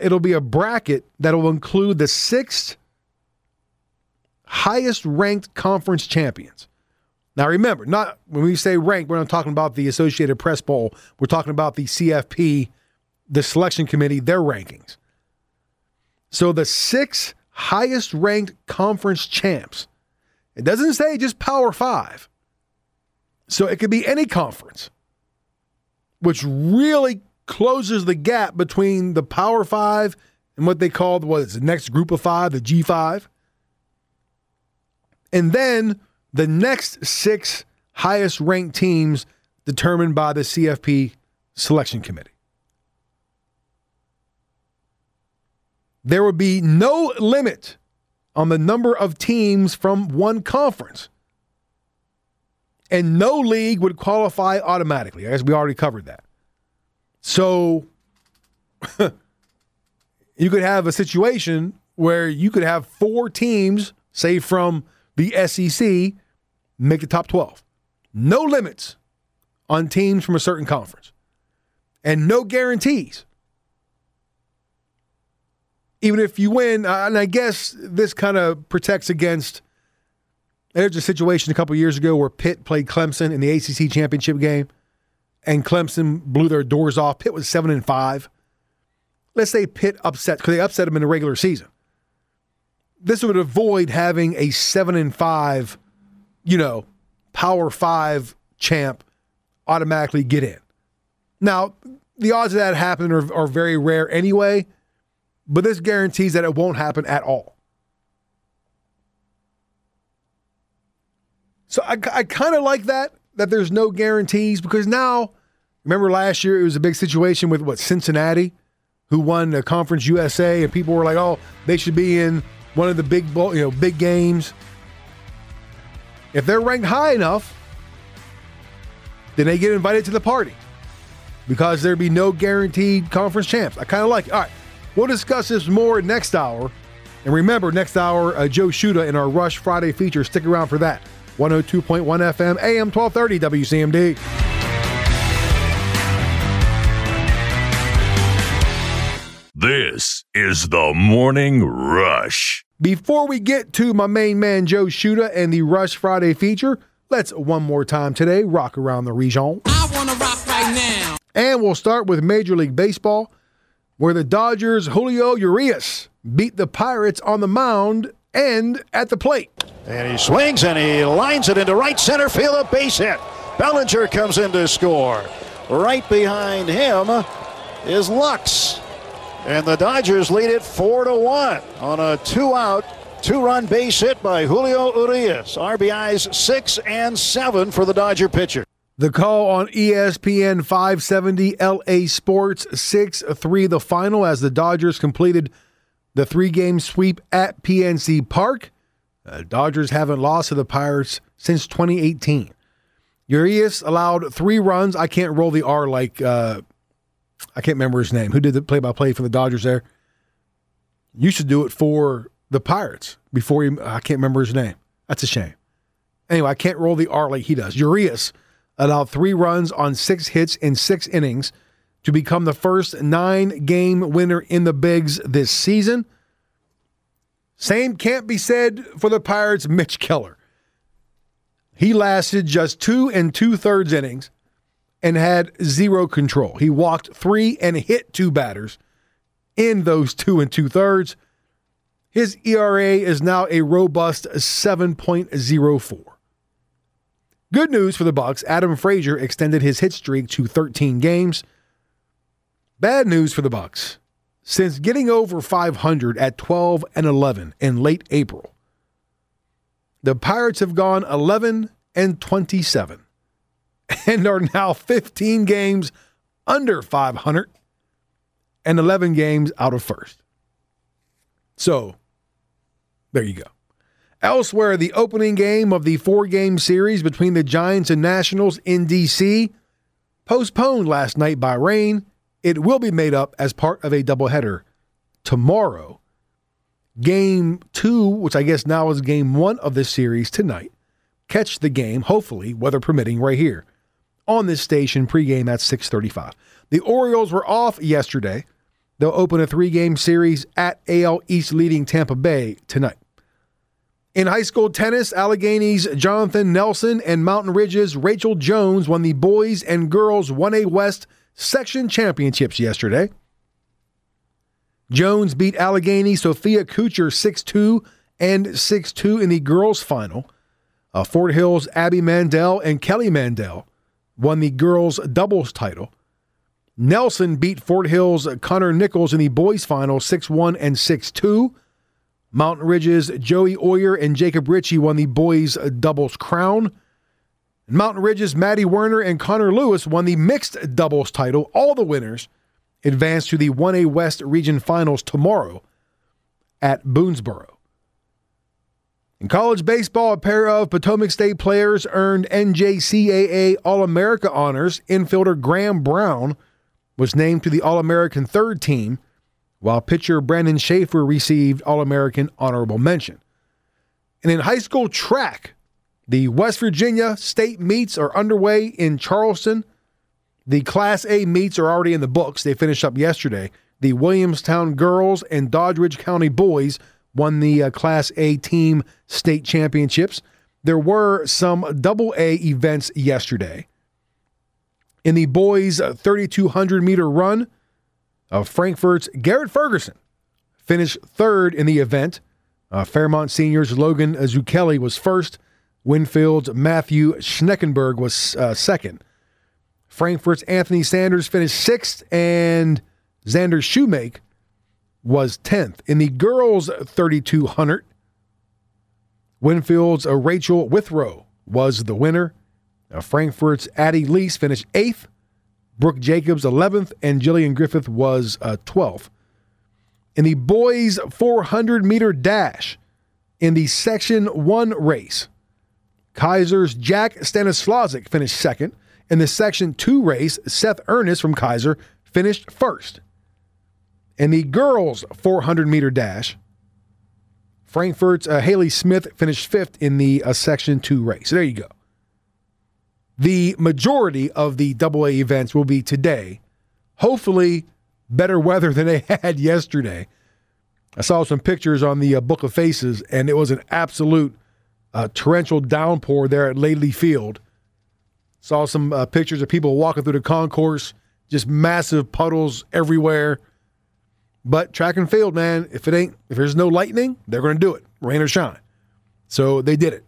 it'll be a bracket that will include the 6 highest-ranked conference champions. Now, remember, not when we say ranked, we're not talking about the Associated Press poll. We're talking about the CFP, the selection committee, their rankings. So the 6 highest-ranked conference champs. It doesn't say just Power 5. So it could be any conference, which really closes the gap between the Power 5 and what they called the next group of 5, the G5. And then the next 6 highest-ranked teams determined by the CFP selection committee. There would be no limit on the number of teams from one conference. And no league would qualify automatically. I guess we already covered that. So you could have a situation where you could have 4 teams, say from the SEC, make the top 12. No limits on teams from a certain conference. And no guarantees. Even if you win, and I guess this kind of protects against, there's a situation a couple years ago where Pitt played Clemson in the ACC championship game, and Clemson blew their doors off. Pitt was 7-5. Let's say Pitt upset, because they upset them in the regular season. This would avoid having a 7-5, Power 5 champ automatically get in. Now, the odds of that happening are very rare anyway, but this guarantees that it won't happen at all. So I kind of like that there's no guarantees, because now, remember last year it was a big situation with, Cincinnati, who won the Conference USA, and people were like, oh, they should be in one of the big games. If they're ranked high enough, then they get invited to the party, because there'd be no guaranteed conference champs. I kind of like it. All right. We'll discuss this more next hour. And remember, next hour, Joe Sciutta in our Rush Friday feature. Stick around for that. 102.1 FM, AM 1230, WCMD. This is the Morning Rush. Before we get to my main man, Joe Sciutta, and the Rush Friday feature, let's one more time today rock around the region. I want to rock right now. And we'll start with Major League Baseball, where the Dodgers' Julio Urias beat the Pirates on the mound and at the plate. And he swings and he lines it into right center field, a base hit. Bellinger comes in to score. Right behind him is Lux. And the Dodgers lead it 4-1 on a 2-out, 2-run base hit by Julio Urias. RBIs 6 and 7 for the Dodger pitcher. The call on ESPN 570, LA Sports, 6-3 the final, as the Dodgers completed the 3-game sweep at PNC Park. Dodgers haven't lost to the Pirates since 2018. Urias allowed 3 runs. I can't roll the R like, I can't remember his name. Who did the play-by-play for the Dodgers there? You should do it for the Pirates before you, I can't remember his name. That's a shame. Anyway, I can't roll the R like he does. Urias allowed 3 runs on 6 hits in 6 innings to become the first 9-game winner in the bigs this season. Same can't be said for the Pirates' Mitch Keller. He lasted just 2 2/3 innings and had 0 control. He walked 3 and hit 2 batters in those 2 2/3. His ERA is now a robust 7.04. Good news for the Bucks. Adam Frazier extended his hit streak to 13 games. Bad news for the Bucks. Since getting over 500 at 12-11 in late April, the Pirates have gone 11-27 and are now 15 games under 500 and 11 games out of first. So, there you go. Elsewhere, the opening game of the 4-game series between the Giants and Nationals in D.C. postponed last night by rain. It will be made up as part of a doubleheader tomorrow. Game 2, which I guess now is Game 1 of this series tonight. Catch the game, hopefully, weather permitting, right here on this station, pregame at 6:35. The Orioles were off yesterday They'll open a 3-game series at AL East leading Tampa Bay tonight. In high school tennis, Allegheny's Jonathan Nelson and Mountain Ridge's Rachel Jones won the boys and girls 1A West section championships yesterday. Jones beat Allegheny Sophia Kucher 6-2 and 6-2 in the girls' final. Fort Hill's Abby Mandel and Kelly Mandel won the girls' doubles title. Nelson beat Fort Hill's Connor Nichols in the boys' final 6-1 and 6-2. Mountain Ridge's Joey Oyer and Jacob Ritchie won the boys' doubles crown. Mountain Ridge's Maddie Werner and Connor Lewis won the mixed doubles title. All the winners advance to the 1A West Region Finals tomorrow at Boonesboro. In college baseball, a pair of Potomac State players earned NJCAA All-America honors. Infielder Graham Brown was named to the All-American third team, while pitcher Brandon Schaefer received All-American honorable mention. And in high school track, the West Virginia state meets are underway in Charleston. The Class A meets are already in the books. They finished up yesterday. The Williamstown girls and Doddridge County boys won the Class A team state championships. There were some Double A events yesterday. In the boys' 3,200-meter run, Frankfurt's Garrett Ferguson finished third in the event. Fairmont Senior's Logan Zucchelli was first. Winfield's Matthew Schneckenberg was second. Frankfurt's Anthony Sanders finished sixth, and Xander Shoemake was 10th. In the girls' 3,200, Winfield's Rachel Withrow was the winner. Frankfurt's Addie Lease finished 8th. Brooke Jacobs 11th, and Jillian Griffith was 12th. In the boys' 400-meter dash, in the Section 1 race, Kaiser's Jack Stanislazic finished 2nd. In the Section 2 race, Seth Ernest from Kaiser finished 1st. In the girls' 400-meter dash, Frankfurt's Haley Smith finished 5th in the Section 2 race. There you go. The majority of the AA events will be today. Hopefully, better weather than they had yesterday. I saw some pictures on the Book of Faces, and it was an absolute torrential downpour there at Laidley Field. Saw some pictures of people walking through the concourse, just massive puddles everywhere. But track and field, man, if there's no lightning, they're going to do it, rain or shine. So they did it.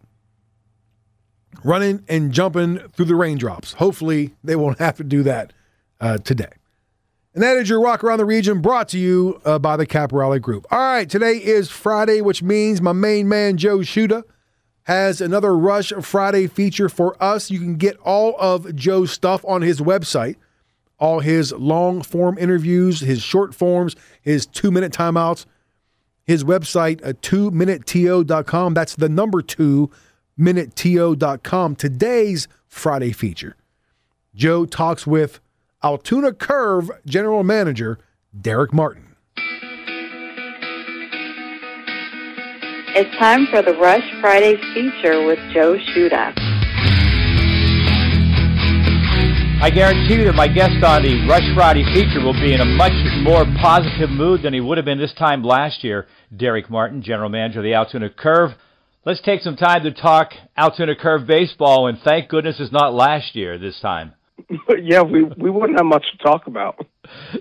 Running and jumping through the raindrops. Hopefully, they won't have to do that today. And that is your Walk Around the Region, brought to you by the Caporale Group. All right, today is Friday, which means my main man, Joe Shuda, has another Rush Friday feature for us. You can get all of Joe's stuff on his website, all his long-form interviews, his short forms, his 2-minute timeouts, his website, 2minuteto.com. That's the number 2. MinuteTO.com. Today's Friday feature, Joe talks with Altoona Curve General Manager Derek Martin. It's time for the Rush Friday feature with Joe Shuda. I guarantee you that my guest on the Rush Friday feature will be in a much more positive mood than he would have been this time last year. Derek Martin, General Manager of the Altoona Curve. Let's take some time to talk Altoona Curve baseball, and thank goodness it's not last year this time. Yeah, we wouldn't have much to talk about.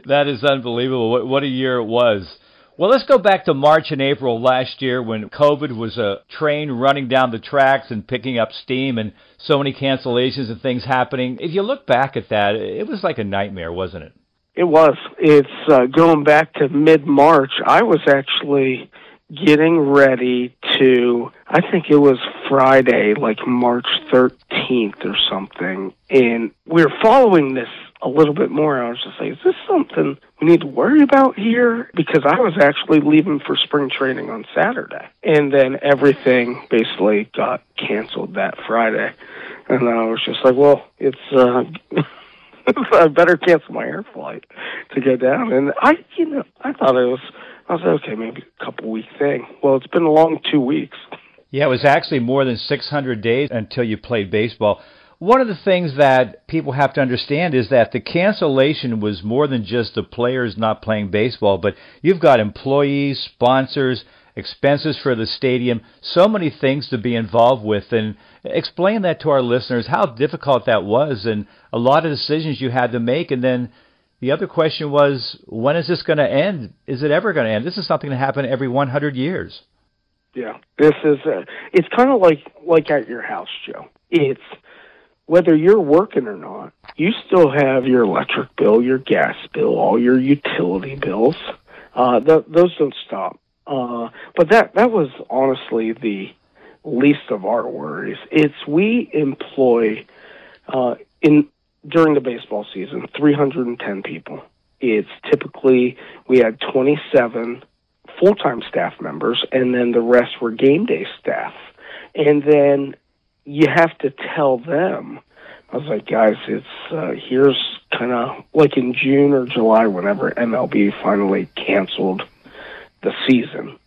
That is unbelievable. What a year it was. Well, let's go back to March and April last year when COVID was a train running down the tracks and picking up steam and so many cancellations and things happening. If you look back at that, it was like a nightmare, wasn't it? It was. It's going back to mid-March. I was actually getting ready to, I think it was Friday, like March 13th or something, and we were following this a little bit more. I was just like, is this something we need to worry about here? Because I was actually leaving for spring training on Saturday, and then everything basically got canceled that Friday, and I was just like, well, it's I better cancel my air flight to go down. And I thought it was, I was like, okay, maybe a couple-week thing. Well, it's been a long 2 weeks. Yeah, it was actually more than 600 days until you played baseball. One of the things that people have to understand is that the cancellation was more than just the players not playing baseball, but you've got employees, sponsors, expenses for the stadium, so many things to be involved with. And explain that to our listeners, how difficult that was and a lot of decisions you had to make. And then the other question was, when is this going to end? Is it ever going to end? This is something that happened every 100 years. Yeah, this is it's kind of like at your house, Joe. It's whether you're working or not, you still have your electric bill, your gas bill, all your utility bills. Those don't stop. But that was honestly the least of our worries. It's we employ during the baseball season 310 people. It's typically we had 27 full-time staff members, and then the rest were game day staff. And then you have to tell them, I was like, guys, it's here's kind of like in June or July whenever MLB finally canceled the season,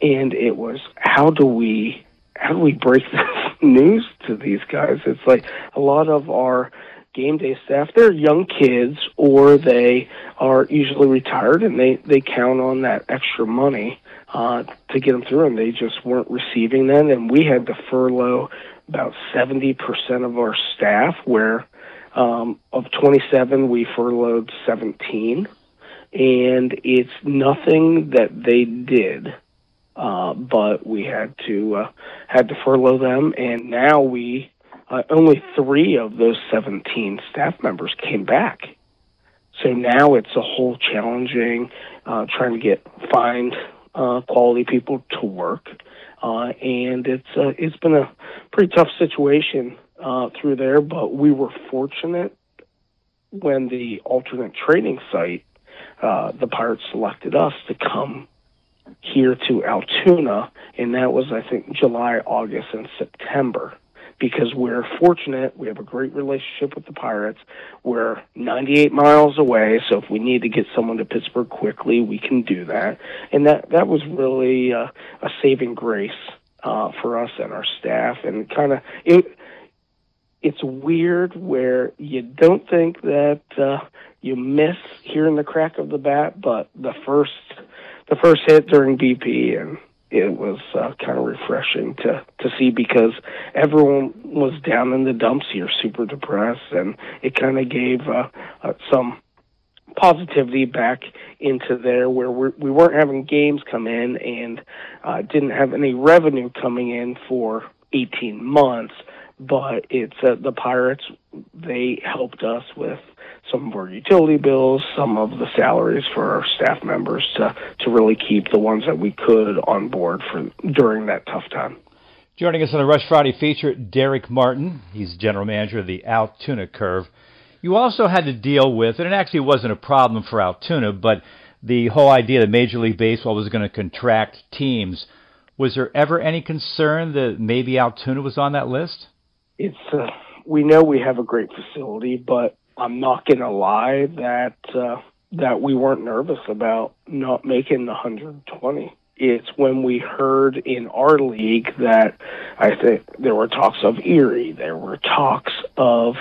and it was how do we break this news to these guys? It's like a lot of our game day staff, they're young kids or they are usually retired, and they count on that extra money to get them through, and they just weren't receiving that. And we had to furlough about 70% of our staff, where of 27 we furloughed 17. And it's nothing that they did, but we had to furlough them. And now we only 3 of those 17 staff members came back. So now it's a whole challenging trying to find quality people to work, and it's been a pretty tough situation through there. But we were fortunate when the alternate trading site. The Pirates selected us to come here to Altoona, and that was, I think, July, August, and September, because we're fortunate. We have a great relationship with the Pirates. We're 98 miles away, so if we need to get someone to Pittsburgh quickly, we can do that. And that was really a saving grace for us and our staff, and kind of it's weird where you don't think that you miss hearing the crack of the bat, but the first hit during BP, and it was kind of refreshing to see, because everyone was down in the dumps here, super depressed, and it kind of gave some positivity back into there, where we weren't having games come in and didn't have any revenue coming in for 18 months. But it's the Pirates, they helped us with some of our utility bills, some of the salaries for our staff members to really keep the ones that we could on board for during that tough time. Joining us on the Rush Friday feature, Derek Martin. He's general manager of the Altoona Curve. You also had to deal with, and it actually wasn't a problem for Altoona, but the whole idea that Major League Baseball was going to contract teams. Was there ever any concern that maybe Altoona was on that list? It's we know we have a great facility, but I'm not going to lie that we weren't nervous about not making the 120. It's when we heard in our league that I think there were talks of Erie, there were talks of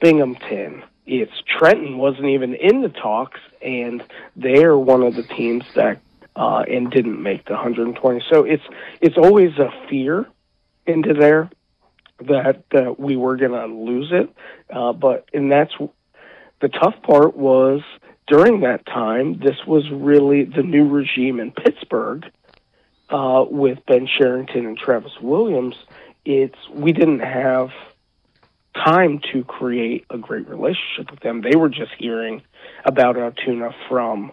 Binghamton. It's Trenton wasn't even in the talks, and they're one of the teams that and didn't make the 120. So it's always a fear into there that we were going to lose it. But that's the tough part was during that time, this was really the new regime in Pittsburgh with Ben Sherrington and Travis Williams. We didn't have time to create a great relationship with them. They were just hearing about Altoona from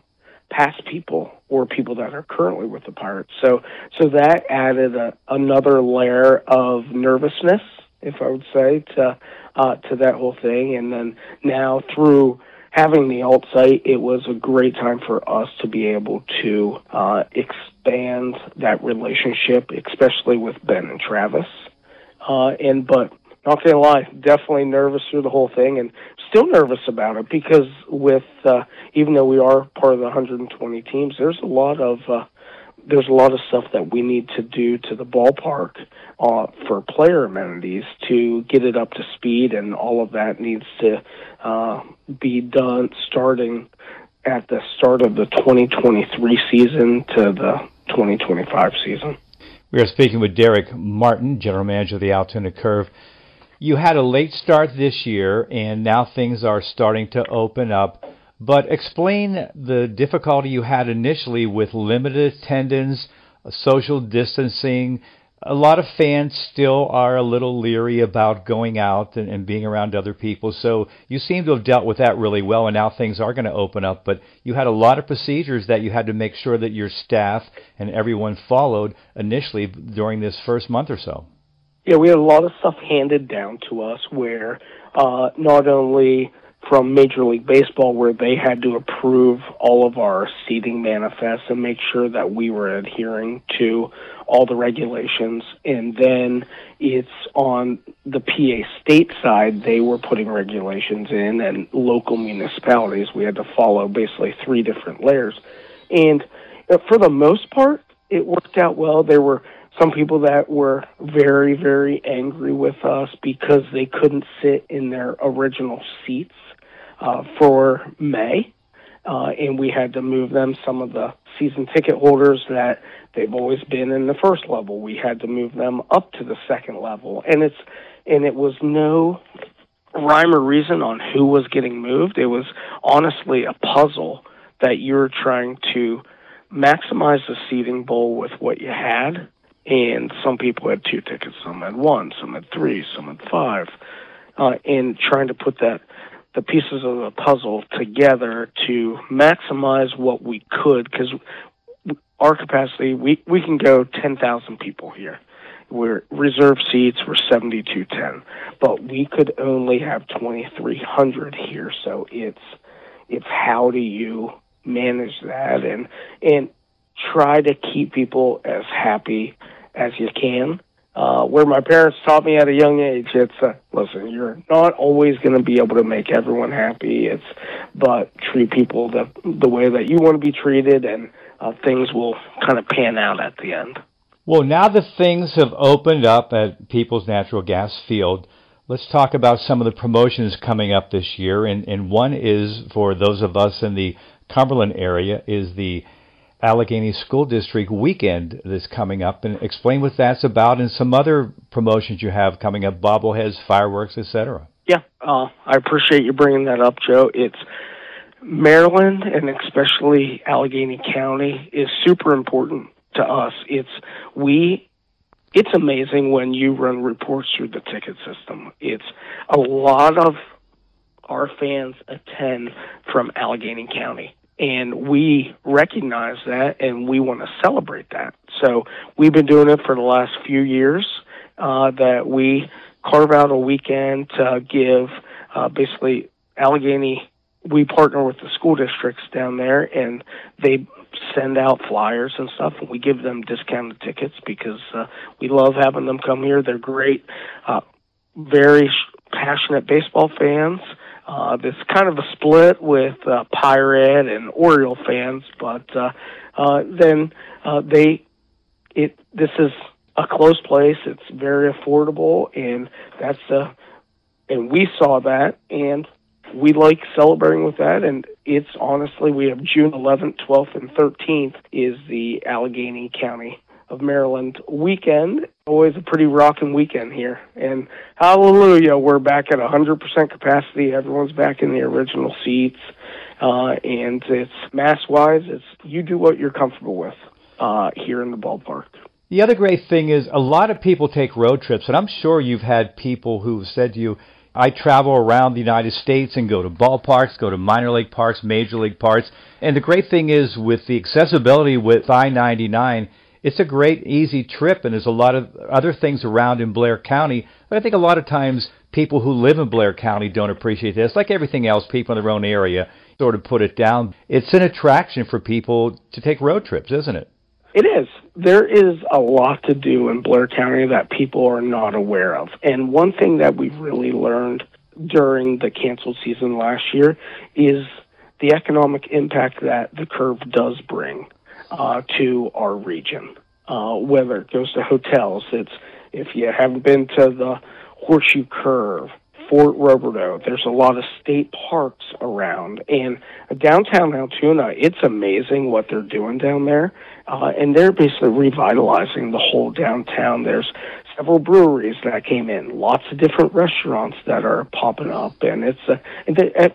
past people or people that are currently with the Pirates. So that added another layer of nervousness, if I would say, to that whole thing. And then now through having the alt site, it was a great time for us to be able to expand that relationship, especially with Ben and Travis. But not going to lie, definitely nervous through the whole thing, and still nervous about it, because even though we are part of the 120 teams, there's a lot of there's a lot of stuff that we need to do to the ballpark for player amenities to get it up to speed, and all of that needs to be done starting at the start of the 2023 season to the 2025 season. We are speaking with Derek Martin, general manager of the Altoona Curve. You had a late start this year, and now things are starting to open up. But explain the difficulty you had initially with limited attendance, social distancing. A lot of fans still are a little leery about going out and being around other people. So you seem to have dealt with that really well, and now things are going to open up. But you had a lot of procedures that you had to make sure that your staff and everyone followed initially during this first month or so. Yeah, we had a lot of stuff handed down to us where not only from Major League Baseball, where they had to approve all of our seating manifests and make sure that we were adhering to all the regulations. And then it's on the PA state side, they were putting regulations in, and local municipalities, we had to follow basically three different layers. And for the most part, it worked out well. There were some people that were very, very angry with us because they couldn't sit in their original seats for May, and we had to move them. Some of the season ticket holders that they've always been in the first level, we had to move them up to the second level, and it was no rhyme or reason on who was getting moved. It was honestly a puzzle that you're trying to maximize the seating bowl with what you had, and some people had two tickets, some had one, some had three, some had five, and trying to put that the pieces of the puzzle together to maximize what we could, because our capacity, we can go 10,000 people here. We're reserved seats were 7,210, but we could only have 2,300 here. So it's how do you manage that and try to keep people as happy as you can. Where my parents taught me at a young age, it's, listen, you're not always going to be able to make everyone happy, but treat people the way that you want to be treated, and things will kind of pan out at the end. Well, now that things have opened up at Peoples Natural Gas Field, let's talk about some of the promotions coming up this year, and one is, for those of us in the Cumberland area, is the Allegheny School District Weekend that's coming up, and explain what that's about and some other promotions you have coming up, bobbleheads, fireworks, etc. Yeah, I appreciate you bringing that up, Joe. It's Maryland, and especially Allegheny County, is super important to us. It's amazing when you run reports through the ticket system. It's a lot of our fans attend from Allegheny County. And we recognize that, and we want to celebrate that. So we've been doing it for the last few years, that we carve out a weekend to give basically Allegheny. We partner with the school districts down there, and they send out flyers and stuff, and we give them discounted tickets because we love having them come here. They're great, very passionate baseball fans. It's kind of a split with Pirate and Oriole fans, but this is a close place. It's very affordable, and and we saw that, and we like celebrating with that. And it's honestly, we have June 11th, 12th, and 13th is the Allegheny County of Maryland weekend. Always a pretty rocking weekend here, and hallelujah, we're back at 100% capacity. Everyone's back in the original seats, and it's mass-wise, it's you do what you're comfortable with here in the ballpark. The other great thing is a lot of people take road trips, and I'm sure you've had people who've said to you, I travel around the United States and go to ballparks, go to minor league parks, major league parks, and the great thing is with the accessibility with I-99, it's a great, easy trip, and there's a lot of other things around in Blair County. But I think a lot of times people who live in Blair County don't appreciate this. Like everything else, people in their own area sort of put it down. It's an attraction for people to take road trips, isn't it? It is. There is a lot to do in Blair County that people are not aware of. And one thing that we've really learned during the canceled season last year is the economic impact that the curve does bring. to our region, whether it goes to hotels. It's, if you haven't been to the Horseshoe Curve, Fort Roberto, there's a lot of state parks around, and downtown Altoona, it's amazing what they're doing down there, and they're basically revitalizing the whole downtown. There's several breweries that came in, lots of different restaurants that are popping up, and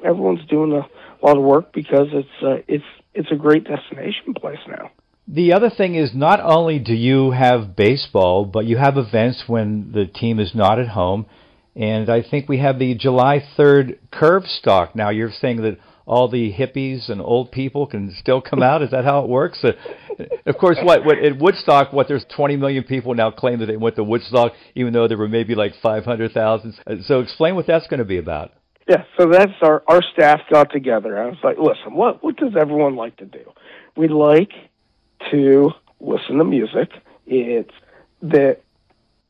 everyone's doing a lot of work because it's a great destination place now. The other thing is, not only do you have baseball, but you have events when the team is not at home. And I think we have the July 3rd curve stock. Now, you're saying that all the hippies and old people can still come out? Is that how it works? Of course, at Woodstock, there's 20 million people now claim that they went to Woodstock, even though there were maybe like 500,000. So explain what that's going to be about. Yeah, so that's our staff got together. I was like, listen, what does everyone like to do? We like to listen to music. It's the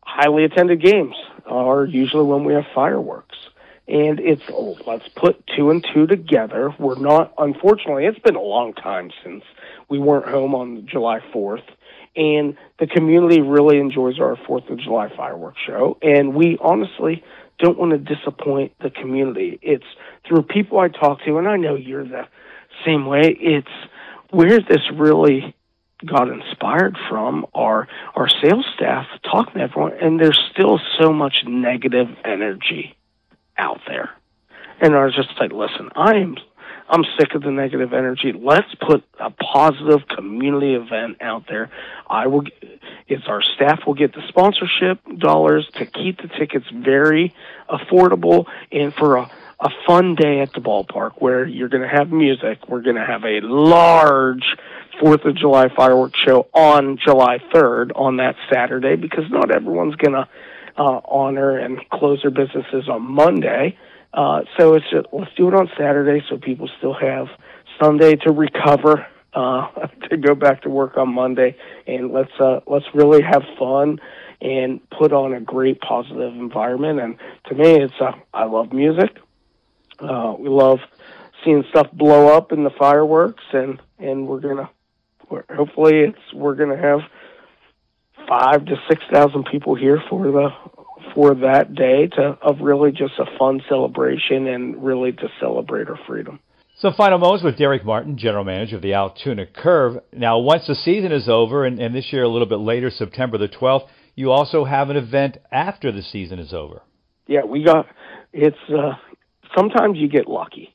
highly attended games are usually when we have fireworks. And it's, let's put two and two together. We're not, unfortunately, it's been a long time since we weren't home on July 4th. And the community really enjoys our 4th of July fireworks show. And we honestly don't want to disappoint the community. It's through people I talk to, and I know you're the same way, it's where this really got inspired from our sales staff talking to everyone, and there's still so much negative energy out there. And I was just like, listen, I'm sick of the negative energy. Let's put a positive community event out there. Our staff will get the sponsorship dollars to keep the tickets very affordable, and for a fun day at the ballpark where you're going to have music. We're going to have a large 4th of July fireworks show on July 3rd on that Saturday, because not everyone's going to honor and close their businesses on Monday. So it's just, let's do it on Saturday so people still have Sunday to recover, to go back to work on Monday, and let's really have fun and put on a great positive environment. And to me, I love music. We love seeing stuff blow up in the fireworks, and we're hopefully gonna have 5,000 to 6,000 people here for that day of really just a fun celebration and really to celebrate our freedom. So final moments with Derek Martin, general manager of the Altoona Curve. Now, once the season is over, and this year a little bit later, September the 12th, you also have an event after the season is over. Yeah, sometimes you get lucky.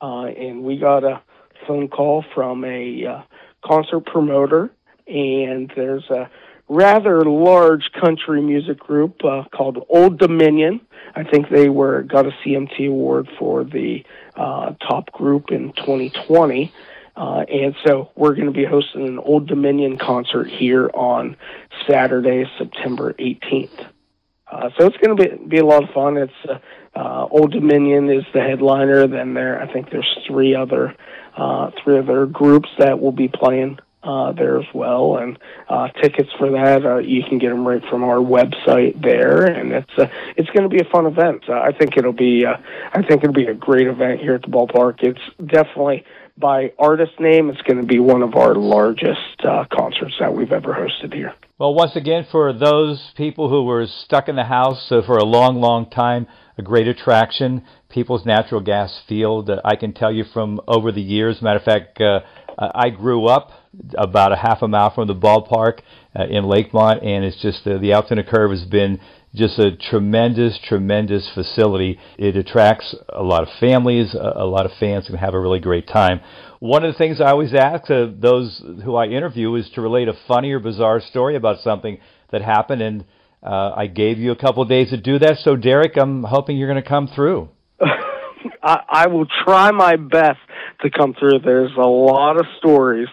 And we got a phone call from a concert promoter, and there's a rather large country music group called Old Dominion. I think they got a CMT award for the top group in 2020. And so we're going to be hosting an Old Dominion concert here on Saturday, September 18th. So it's going to be a lot of fun. It's Old Dominion is the headliner. Then I think there's three other groups that will be playing there as well, and tickets for that you can get them right from our website there. And it's going to be a fun event. I think it'll be a great event here at the ballpark. It's definitely, by artist name, it's going to be one of our largest concerts that we've ever hosted here. Well, once again, for those people who were stuck in the house for a long, long time, a great attraction, People's Natural Gas Field. I can tell you from over the years, matter of fact, I grew up about a half a mile from the ballpark in Lakemont, and it's just the Altoona Curve has been just a tremendous, tremendous facility. It attracts a lot of families, a lot of fans, and have a really great time. One of the things I always ask those who I interview is to relate a funny or bizarre story about something that happened, and I gave you a couple of days to do that. So, Derek, I'm hoping you're going to come through. I will try my best to come through. There's a lot of stories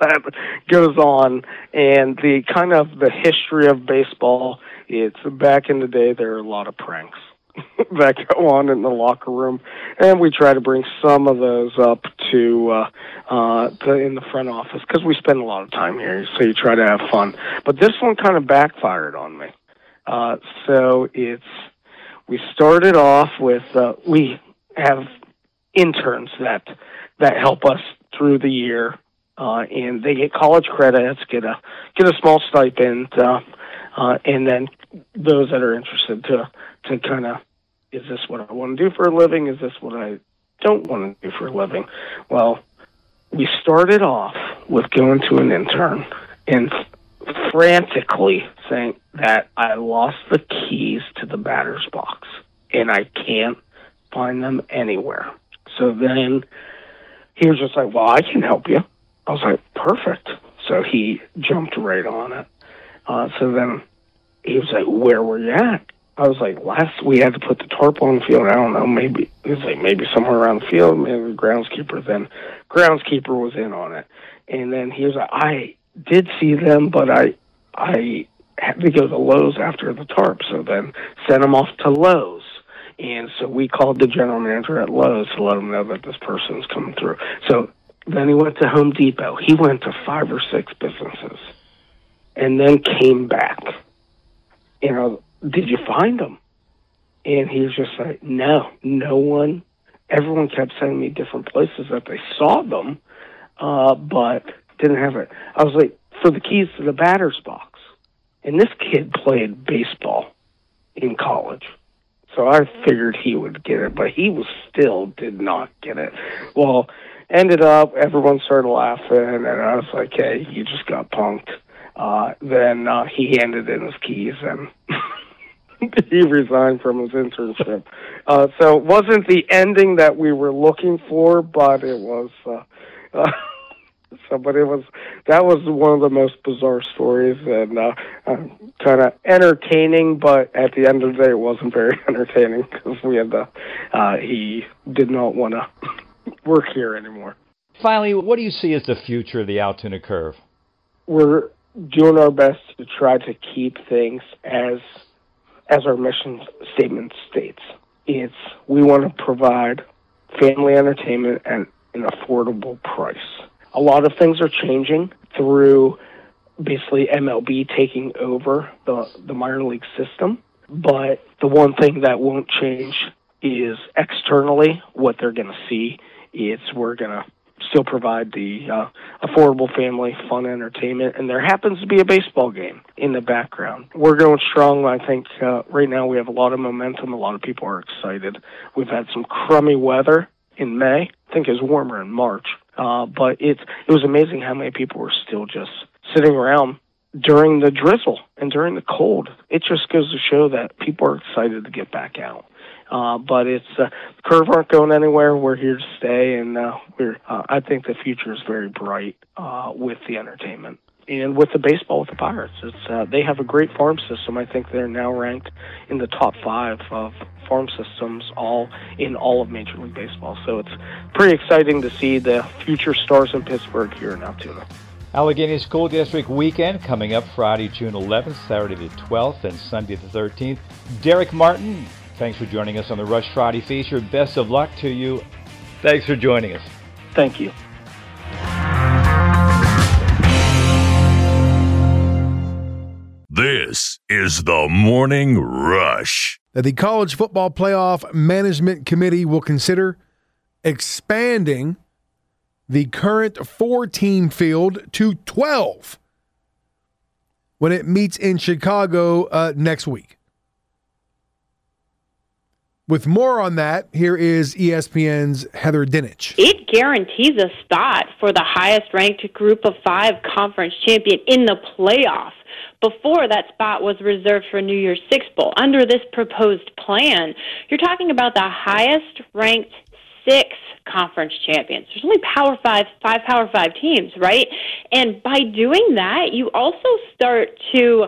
that goes on, and the kind of the history of baseball, it's back in the day, there are a lot of pranks that go on in the locker room, and we try to bring some of those up to in the front office, because we spend a lot of time here, so you try to have fun. But this one kind of backfired on me. We started off with, we have interns that help us through the year, and they get college credits, get a small stipend, and then those that are interested to kind of, is this what I want to do for a living? Is this what I don't want to do for a living? Well, we started off with going to an intern and frantically saying that I lost the keys to the batter's box and I can't find them anywhere. So then he was just like, well, I can help you. I was like, perfect. So he jumped right on it. So then he was like, where were you at? I was like, last we had to put the tarp on the field. I don't know, maybe it was like maybe somewhere around the field, maybe the groundskeeper. Then groundskeeper was in on it. And then he was like, I did see them, but I had to go to Lowe's after the tarp. So then sent them off to Lowe's. And so we called the general manager at Lowe's to let him know that this person's coming through. So then he went to Home Depot. He went to 5 or 6 businesses and then came back. You know, did you find them? And he was just like, no one. Everyone kept sending me different places that they saw them, but didn't have it. I was like, for the keys to the batter's box. And this kid played baseball in college. So I figured he would get it, but he was still did not get it. Well, ended up, everyone started laughing, and I was like, hey, you just got punked. Then he handed in his keys, and he resigned from his internship. So it wasn't the ending that we were looking for, but it was... but that was one of the most bizarre stories, and kind of entertaining. But at the end of the day, it wasn't very entertaining because we had he did not want to work here anymore. Finally, what do you see as the future of the Altoona Curve? We're doing our best to try to keep things as our mission statement states. It's we want to provide family entertainment at an affordable price. A lot of things are changing through basically MLB taking over the minor league system. But the one thing that won't change is externally what they're going to see. We're going to still provide the affordable family fun entertainment. And there happens to be a baseball game in the background. We're going strong. I think right now we have a lot of momentum. A lot of people are excited. We've had some crummy weather in May. I think it was warmer in March. But it was amazing how many people were still just sitting around during the drizzle and during the cold. It just goes to show that people are excited to get back out. But the Curve aren't going anywhere. We're here to stay, and I think the future is very bright with the entertainment. And with the baseball with the Pirates, they have a great farm system. I think they're now ranked in the top 5 of farm systems all of Major League Baseball. So it's pretty exciting to see the future stars in Pittsburgh here in Altoona. Allegheny School District Weekend coming up Friday, June 11th, Saturday the 12th, and Sunday the 13th. Derek Martin, thanks for joining us on the Rush Friday feature. Best of luck to you. Thanks for joining us. Thank you. This is the Morning Rush. The College Football Playoff Management Committee will consider expanding the current 4-team field to 12 when it meets in Chicago next week. With more on that, here is ESPN's Heather Dinich. It guarantees a spot for the highest-ranked Group of 5 conference champion in the playoffs. Before, that spot was reserved for New Year's Six Bowl. Under this proposed plan, you're talking about the highest-ranked 6 conference champions. There's only Power 5, 5 Power 5 teams, right? And by doing that, you also start to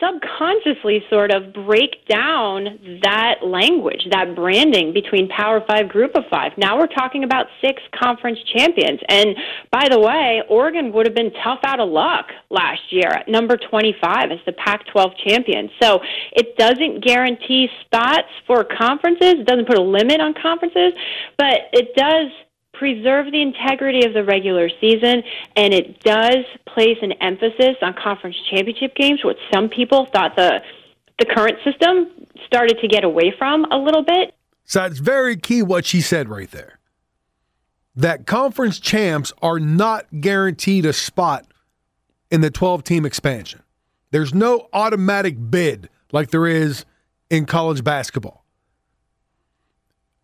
subconsciously sort of break down that language, that branding between Power 5, Group of 5. Now we're talking about 6 conference champions. And by the way, Oregon would have been tough out of luck last year at number 25 as the Pac-12 champion. So it doesn't guarantee spots for conferences. It doesn't put a limit on conferences, but it does preserve the integrity of the regular season, and it does place an emphasis on conference championship games, which some people thought the current system started to get away from a little bit. So it's very key what she said right there. that conference champs are not guaranteed a spot in the 12-team expansion. There's no automatic bid like there is in college basketball.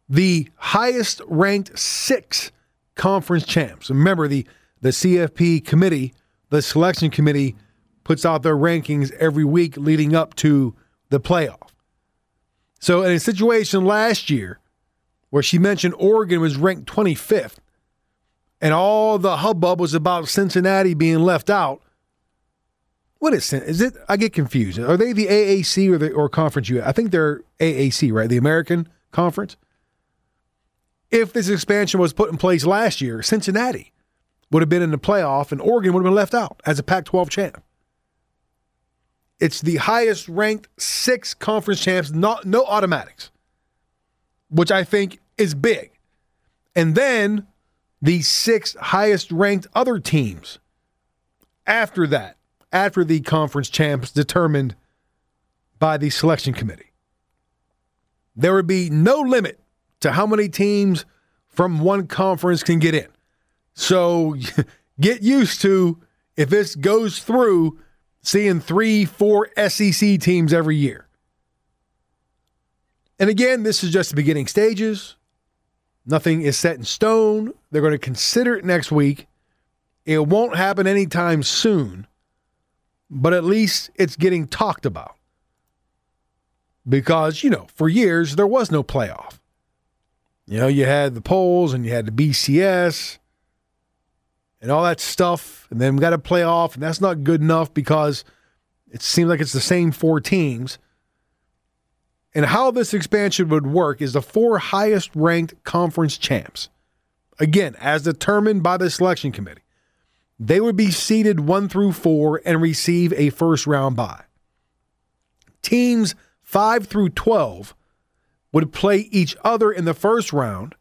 The highest-ranked 6 conference champs. Remember, the CFP committee, the selection committee, puts out their rankings every week leading up to the playoff. So in a situation last year where she mentioned Oregon was ranked 25th and all the hubbub was about Cincinnati being left out, what is it? I get confused. Are they the AAC or Conference USA? I think they're AAC, right? The American Conference. If this expansion was put in place last year, Cincinnati would have been in the playoff and Oregon would have been left out as a Pac-12 champ. It's the highest ranked 6 conference champs, no automatics, which I think is big. And then the 6 highest ranked other teams after that, after the conference champs determined by the selection committee. There would be no limit to how many teams from one conference can get in. So get used to, if this goes through, seeing 3-4 SEC teams every year. And again, this is just the beginning stages. Nothing is set in stone. They're going to consider it next week. It won't happen anytime soon, but at least it's getting talked about. Because, you know, for years, there was no playoff. You know, you had the polls and you had the BCS and all that stuff, and then we got a playoff, and that's not good enough because it seems like it's the same 4 teams. And how this expansion would work is the 4 highest-ranked conference champs, again, as determined by the selection committee, they would be seeded 1-4 and receive a first-round bye. Teams 5-12 would play each other in the first round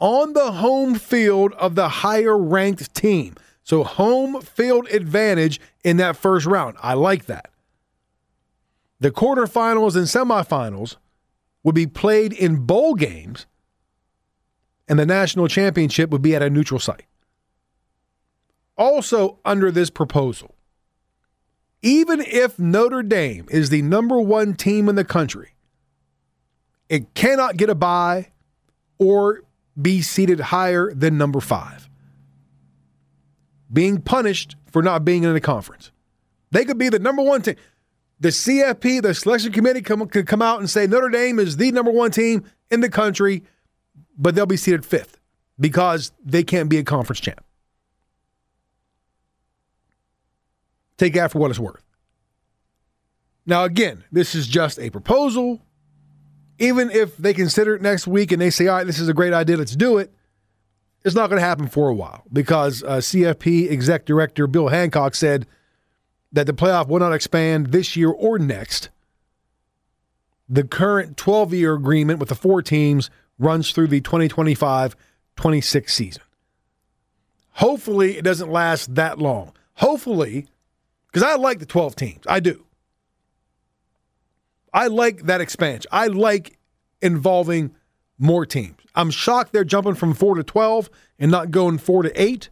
on the home field of the higher-ranked team. So home field advantage in that first round. I like that. The quarterfinals and semifinals would be played in bowl games, and the national championship would be at a neutral site. Also, under this proposal, even if Notre Dame is the number 1 team in the country, it cannot get a bye or be seated higher than number 5. Being punished for not being in the conference. They could be the number 1 team. The CFP, the selection committee, could come out and say Notre Dame is the number 1 team in the country, but they'll be seated 5th because they can't be a conference champ. Take that for what it's worth. Now, again, this is just a proposal. Even if they consider it next week and they say, all right, this is a great idea, let's do it, it's not going to happen for a while because CFP Exec Director Bill Hancock said that the playoff will not expand this year or next. The current 12-year agreement with the 4 teams runs through the 2025-26 season. Hopefully it doesn't last that long. Hopefully, because I like the 12 teams. I do. I like that expansion. I like involving more teams. I'm shocked they're jumping from 4 to 12 and not going 4 to 8.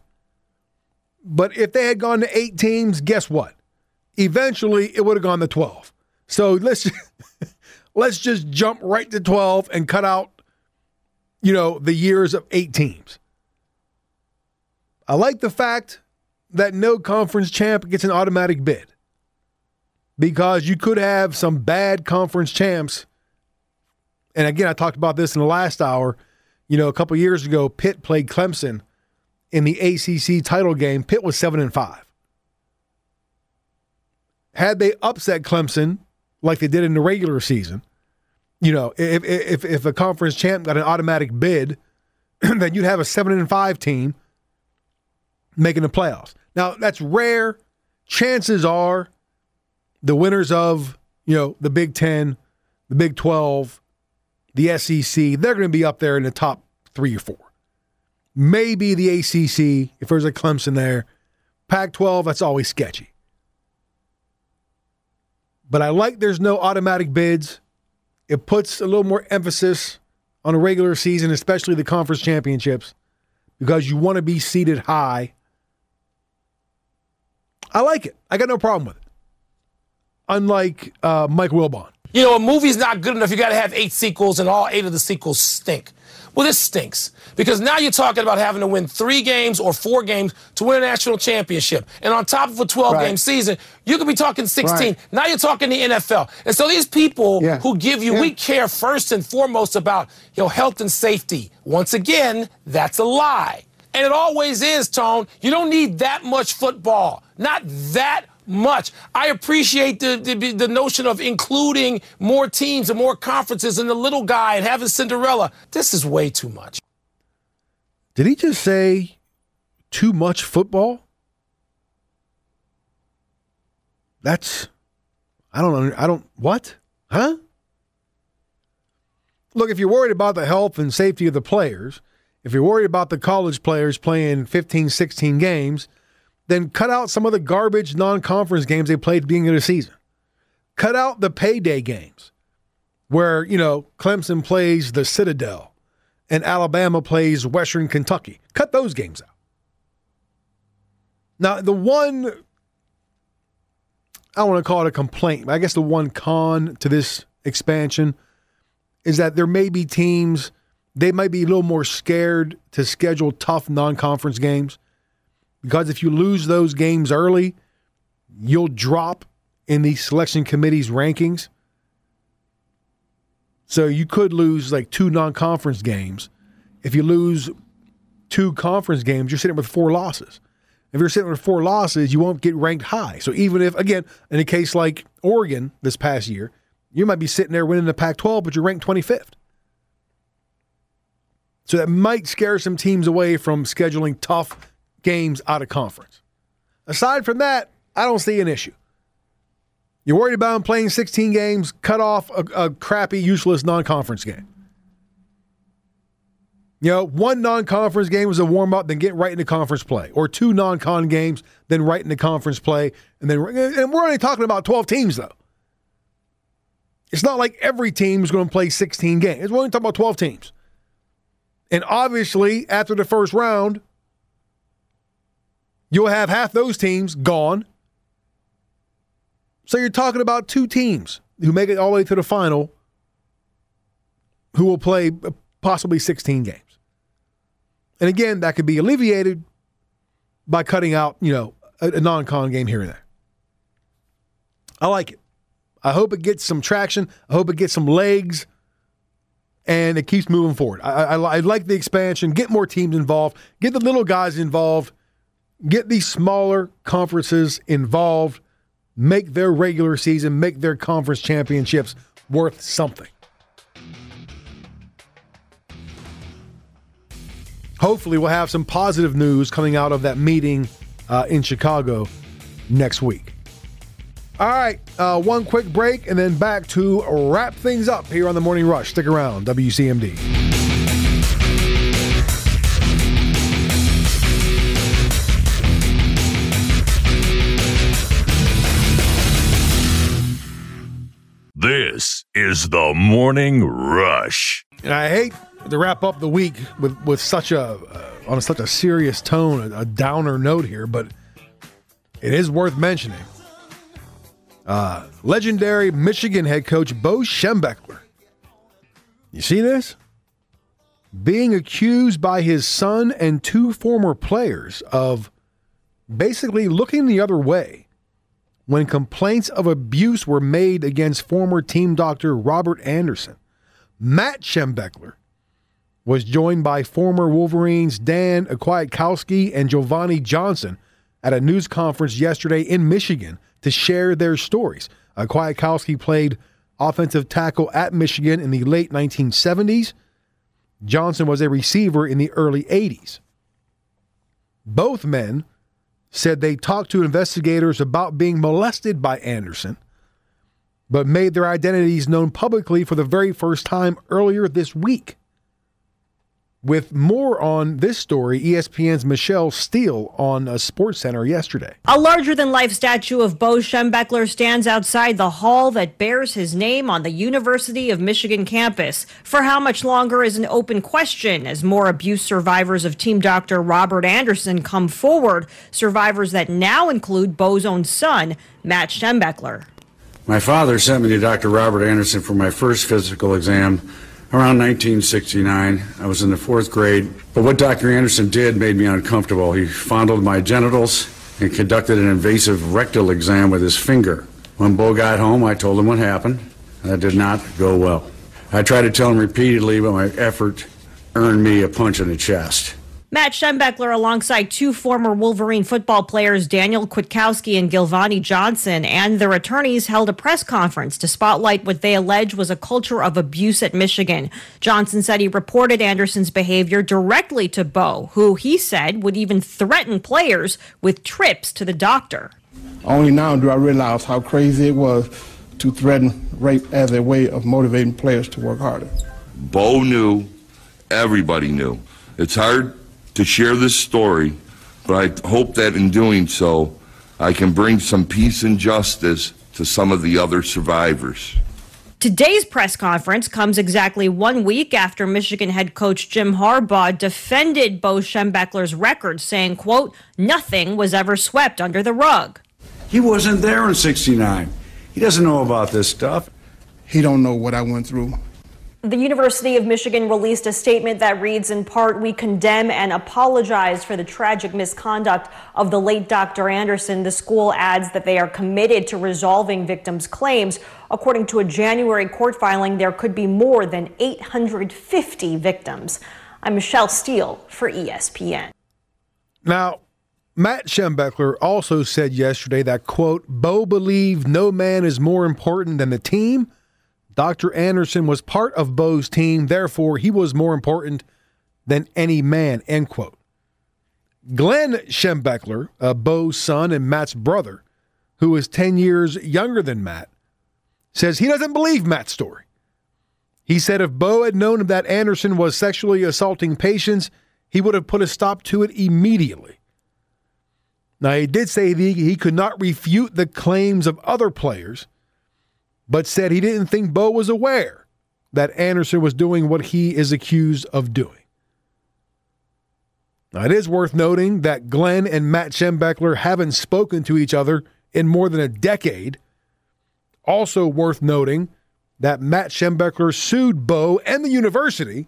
But if they had gone to 8 teams, guess what? Eventually, it would have gone to 12. So let's just jump right to 12 and cut out, you know, the years of 8 teams. I like the fact that no conference champ gets an automatic bid, because you could have some bad conference champs. And again, I talked about this in the last hour. You know, a couple years ago, Pitt played Clemson in the ACC title game. Pitt was 7-5. Had they upset Clemson like they did in the regular season, you know, if a conference champ got an automatic bid, then you'd have a 7-5 team making the playoffs. Now, that's rare. Chances are the winners of, you know, the Big Ten, the Big 12, the SEC, they're going to be up there in the top 3 or 4. Maybe the ACC, if there's a Clemson there. Pac-12, that's always sketchy. But I like there's no automatic bids. It puts a little more emphasis on a regular season, especially the conference championships. because you want to be seated high. I like it. I got no problem with it. Unlike Mike Wilbon. You know, a movie's not good enough. You got to have 8 sequels, and all 8 of the sequels stink. Well, this stinks, because now you're talking about having to win 3 games or 4 games to win a national championship. And on top of a 12-game season, you could be talking 16. Right. Now you're talking the NFL. And so these people who give you, we care first and foremost about health and safety. Once again, that's a lie. And it always is, Tone. You don't need that much football. Not that much. I appreciate the notion of including more teams and more conferences and the little guy and having Cinderella. This is way too much. Did he just say too much football? I don't, what? Look, if you're worried about the health and safety of the players, if you're worried about the college players playing 15, 16 games, then cut out some of the garbage non-conference games they played at the beginning of the season. Cut out the payday games where, Clemson plays the Citadel and Alabama plays Western Kentucky. Cut those games out. Now, the one, I don't want to call it a complaint, but I guess the one con to this expansion is that there may be teams, they might be a little more scared to schedule tough non-conference games. Because if you lose those games early, you'll drop in the selection committee's rankings. So you could lose 2 non-conference games. If you lose 2 conference games, you're sitting with 4 losses. If you're sitting with 4 losses, you won't get ranked high. So even if, again, in a case like Oregon this past year, you might be sitting there winning the Pac-12, but you're ranked 25th. So that might scare some teams away from scheduling tough games out of conference. Aside from that, I don't see an issue. You're worried about them playing 16 games, cut off a crappy, useless non-conference game. One non-conference game was a warm-up, then get right into conference play. Or 2 non-con games, then right into conference play. And we're only talking about 12 teams, though. It's not like every team is going to play 16 games. We're only talking about 12 teams. And obviously, after the first round, you'll have half those teams gone. So you're talking about 2 teams who make it all the way to the final who will play possibly 16 games. And again, that could be alleviated by cutting out, a non-con game here and there. I like it. I hope it gets some traction. I hope it gets some legs. And it keeps moving forward. I like the expansion. Get more teams involved. Get the little guys involved. Get these smaller conferences involved, make their regular season, make their conference championships worth something. Hopefully we'll have some positive news coming out of that meeting in Chicago next week. All right, one quick break and then back to wrap things up here on The Morning Rush. Stick around, WCMD. This is The Morning Rush. And I hate to wrap up the week with such on such a serious tone, a downer note here, but it is worth mentioning. Legendary Michigan head coach Bo Schembechler. You see this? Being accused by his son and 2 former players of basically looking the other way when complaints of abuse were made against former team doctor Robert Anderson. Matt Schembechler was joined by former Wolverines Dan Kwiatkowski and Giovanni Johnson at a news conference yesterday in Michigan to share their stories. Kwiatkowski played offensive tackle at Michigan in the late 1970s. Johnson was a receiver in the early 80s. Both men said they talked to investigators about being molested by Anderson, but made their identities known publicly for the very first time earlier this week. With more on this story, ESPN's Michelle Steele on SportsCenter yesterday. A larger-than-life statue of Bo Schembechler stands outside the hall that bears his name on the University of Michigan campus. For how much longer is an open question as more abuse survivors of team doctor Robert Anderson come forward, survivors that now include Bo's own son, Matt Schembechler. My father sent me to Dr. Robert Anderson for my first physical exam. Around 1969, I was in the fourth grade, but what Dr. Anderson did made me uncomfortable. He fondled my genitals and conducted an invasive rectal exam with his finger. When Bo got home, I told him what happened. That did not go well. I tried to tell him repeatedly, but my effort earned me a punch in the chest. Matt Schembechler, alongside two former Wolverine football players, Daniel Kwiatkowski and Gilvani Johnson, and their attorneys held a press conference to spotlight what they allege was a culture of abuse at Michigan. Johnson said he reported Anderson's behavior directly to Bo, who he said would even threaten players with trips to the doctor. Only now do I realize how crazy it was to threaten rape as a way of motivating players to work harder. Bo knew. Everybody knew. It's hard to share this story, but I hope that in doing so, I can bring some peace and justice to some of the other survivors. Today's press conference comes exactly 1 week after Michigan head coach Jim Harbaugh defended Bo Schembechler's record, saying, quote, nothing was ever swept under the rug. He wasn't there in 69. He doesn't know about this stuff. He don't know what I went through. The University of Michigan released a statement that reads, in part, we condemn and apologize for the tragic misconduct of the late Dr. Anderson. The school adds that they are committed to resolving victims' claims. According to a January court filing, there could be more than 850 victims. I'm Michelle Steele for ESPN. Now, Matt Schembechler also said yesterday that, quote, Bo believed no man is more important than the team. Dr. Anderson was part of Bo's team, therefore he was more important than any man, end quote. Glenn Schembechler, Bo's son and Matt's brother, who is 10 years younger than Matt, says he doesn't believe Matt's story. He said if Bo had known that Anderson was sexually assaulting patients, he would have put a stop to it immediately. Now, he did say he could not refute the claims of other players, but said he didn't think Bo was aware that Anderson was doing what he is accused of doing. Now, it is worth noting that Glenn and Matt Schembechler haven't spoken to each other in more than a decade. Also worth noting that Matt Schembechler sued Bo and the university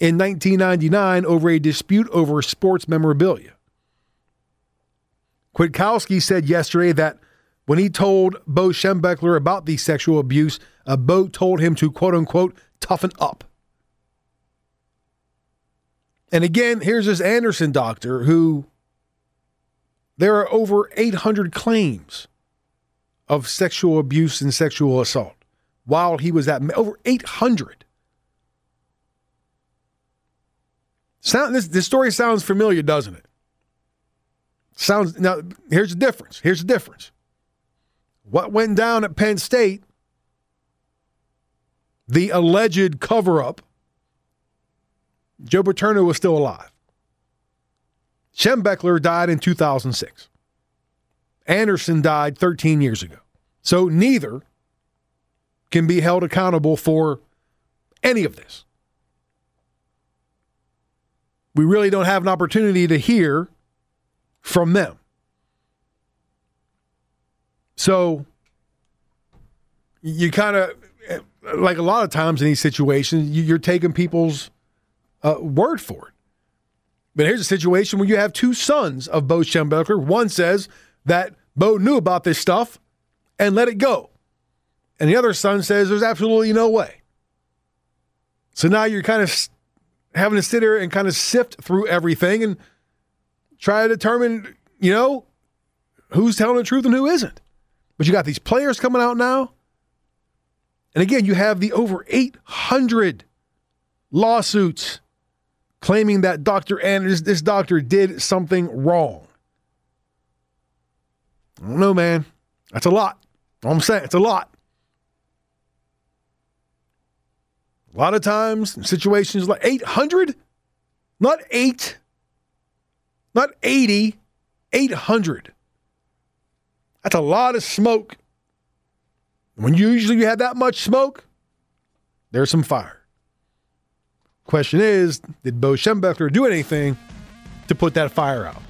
in 1999 over a dispute over sports memorabilia. Kwiatkowski said yesterday that when he told Bo Schembechler about the sexual abuse, Bo told him to, quote-unquote, toughen up. And again, here's this Anderson doctor who, there are over 800 claims of sexual abuse and sexual assault while he was at, over 800. This story sounds familiar, doesn't it? Now, here's the difference. What went down at Penn State, the alleged cover-up, Joe Paterno was still alive. Schembechler died in 2006. Anderson died 13 years ago. So neither can be held accountable for any of this. We really don't have an opportunity to hear from them. So you kind of, like a lot of times in these situations, you're taking people's word for it. But here's a situation where you have two sons of Bo Schembechler. One says that Bo knew about this stuff and let it go. And the other son says there's absolutely no way. So now you're kind of having to sit here and kind of sift through everything and try to determine, you know, who's telling the truth and who isn't. But you got these players coming out now. And again, you have the over 800 lawsuits claiming that Dr. Anderson, this doctor, did something wrong. I don't know, man. That's a lot. I'm saying it's a lot. A lot of times, in situations like 800? Not 8, not 80, 800. That's a lot of smoke. When usually you have that much smoke, there's some fire. Question is, did Bo Schembechler do anything to put that fire out?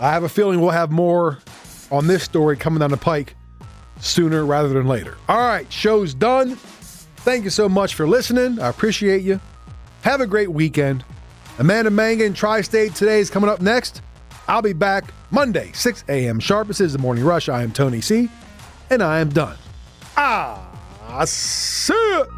I have a feeling we'll have more on this story coming down the pike sooner rather than later. All right, show's done. Thank you so much for listening. I appreciate you. Have a great weekend. Amanda Manga and Tri-State Today is coming up next. I'll be back Monday, 6 a.m. sharp. This is The Morning Rush. I am Tony C., and I am done. Ah, see ya.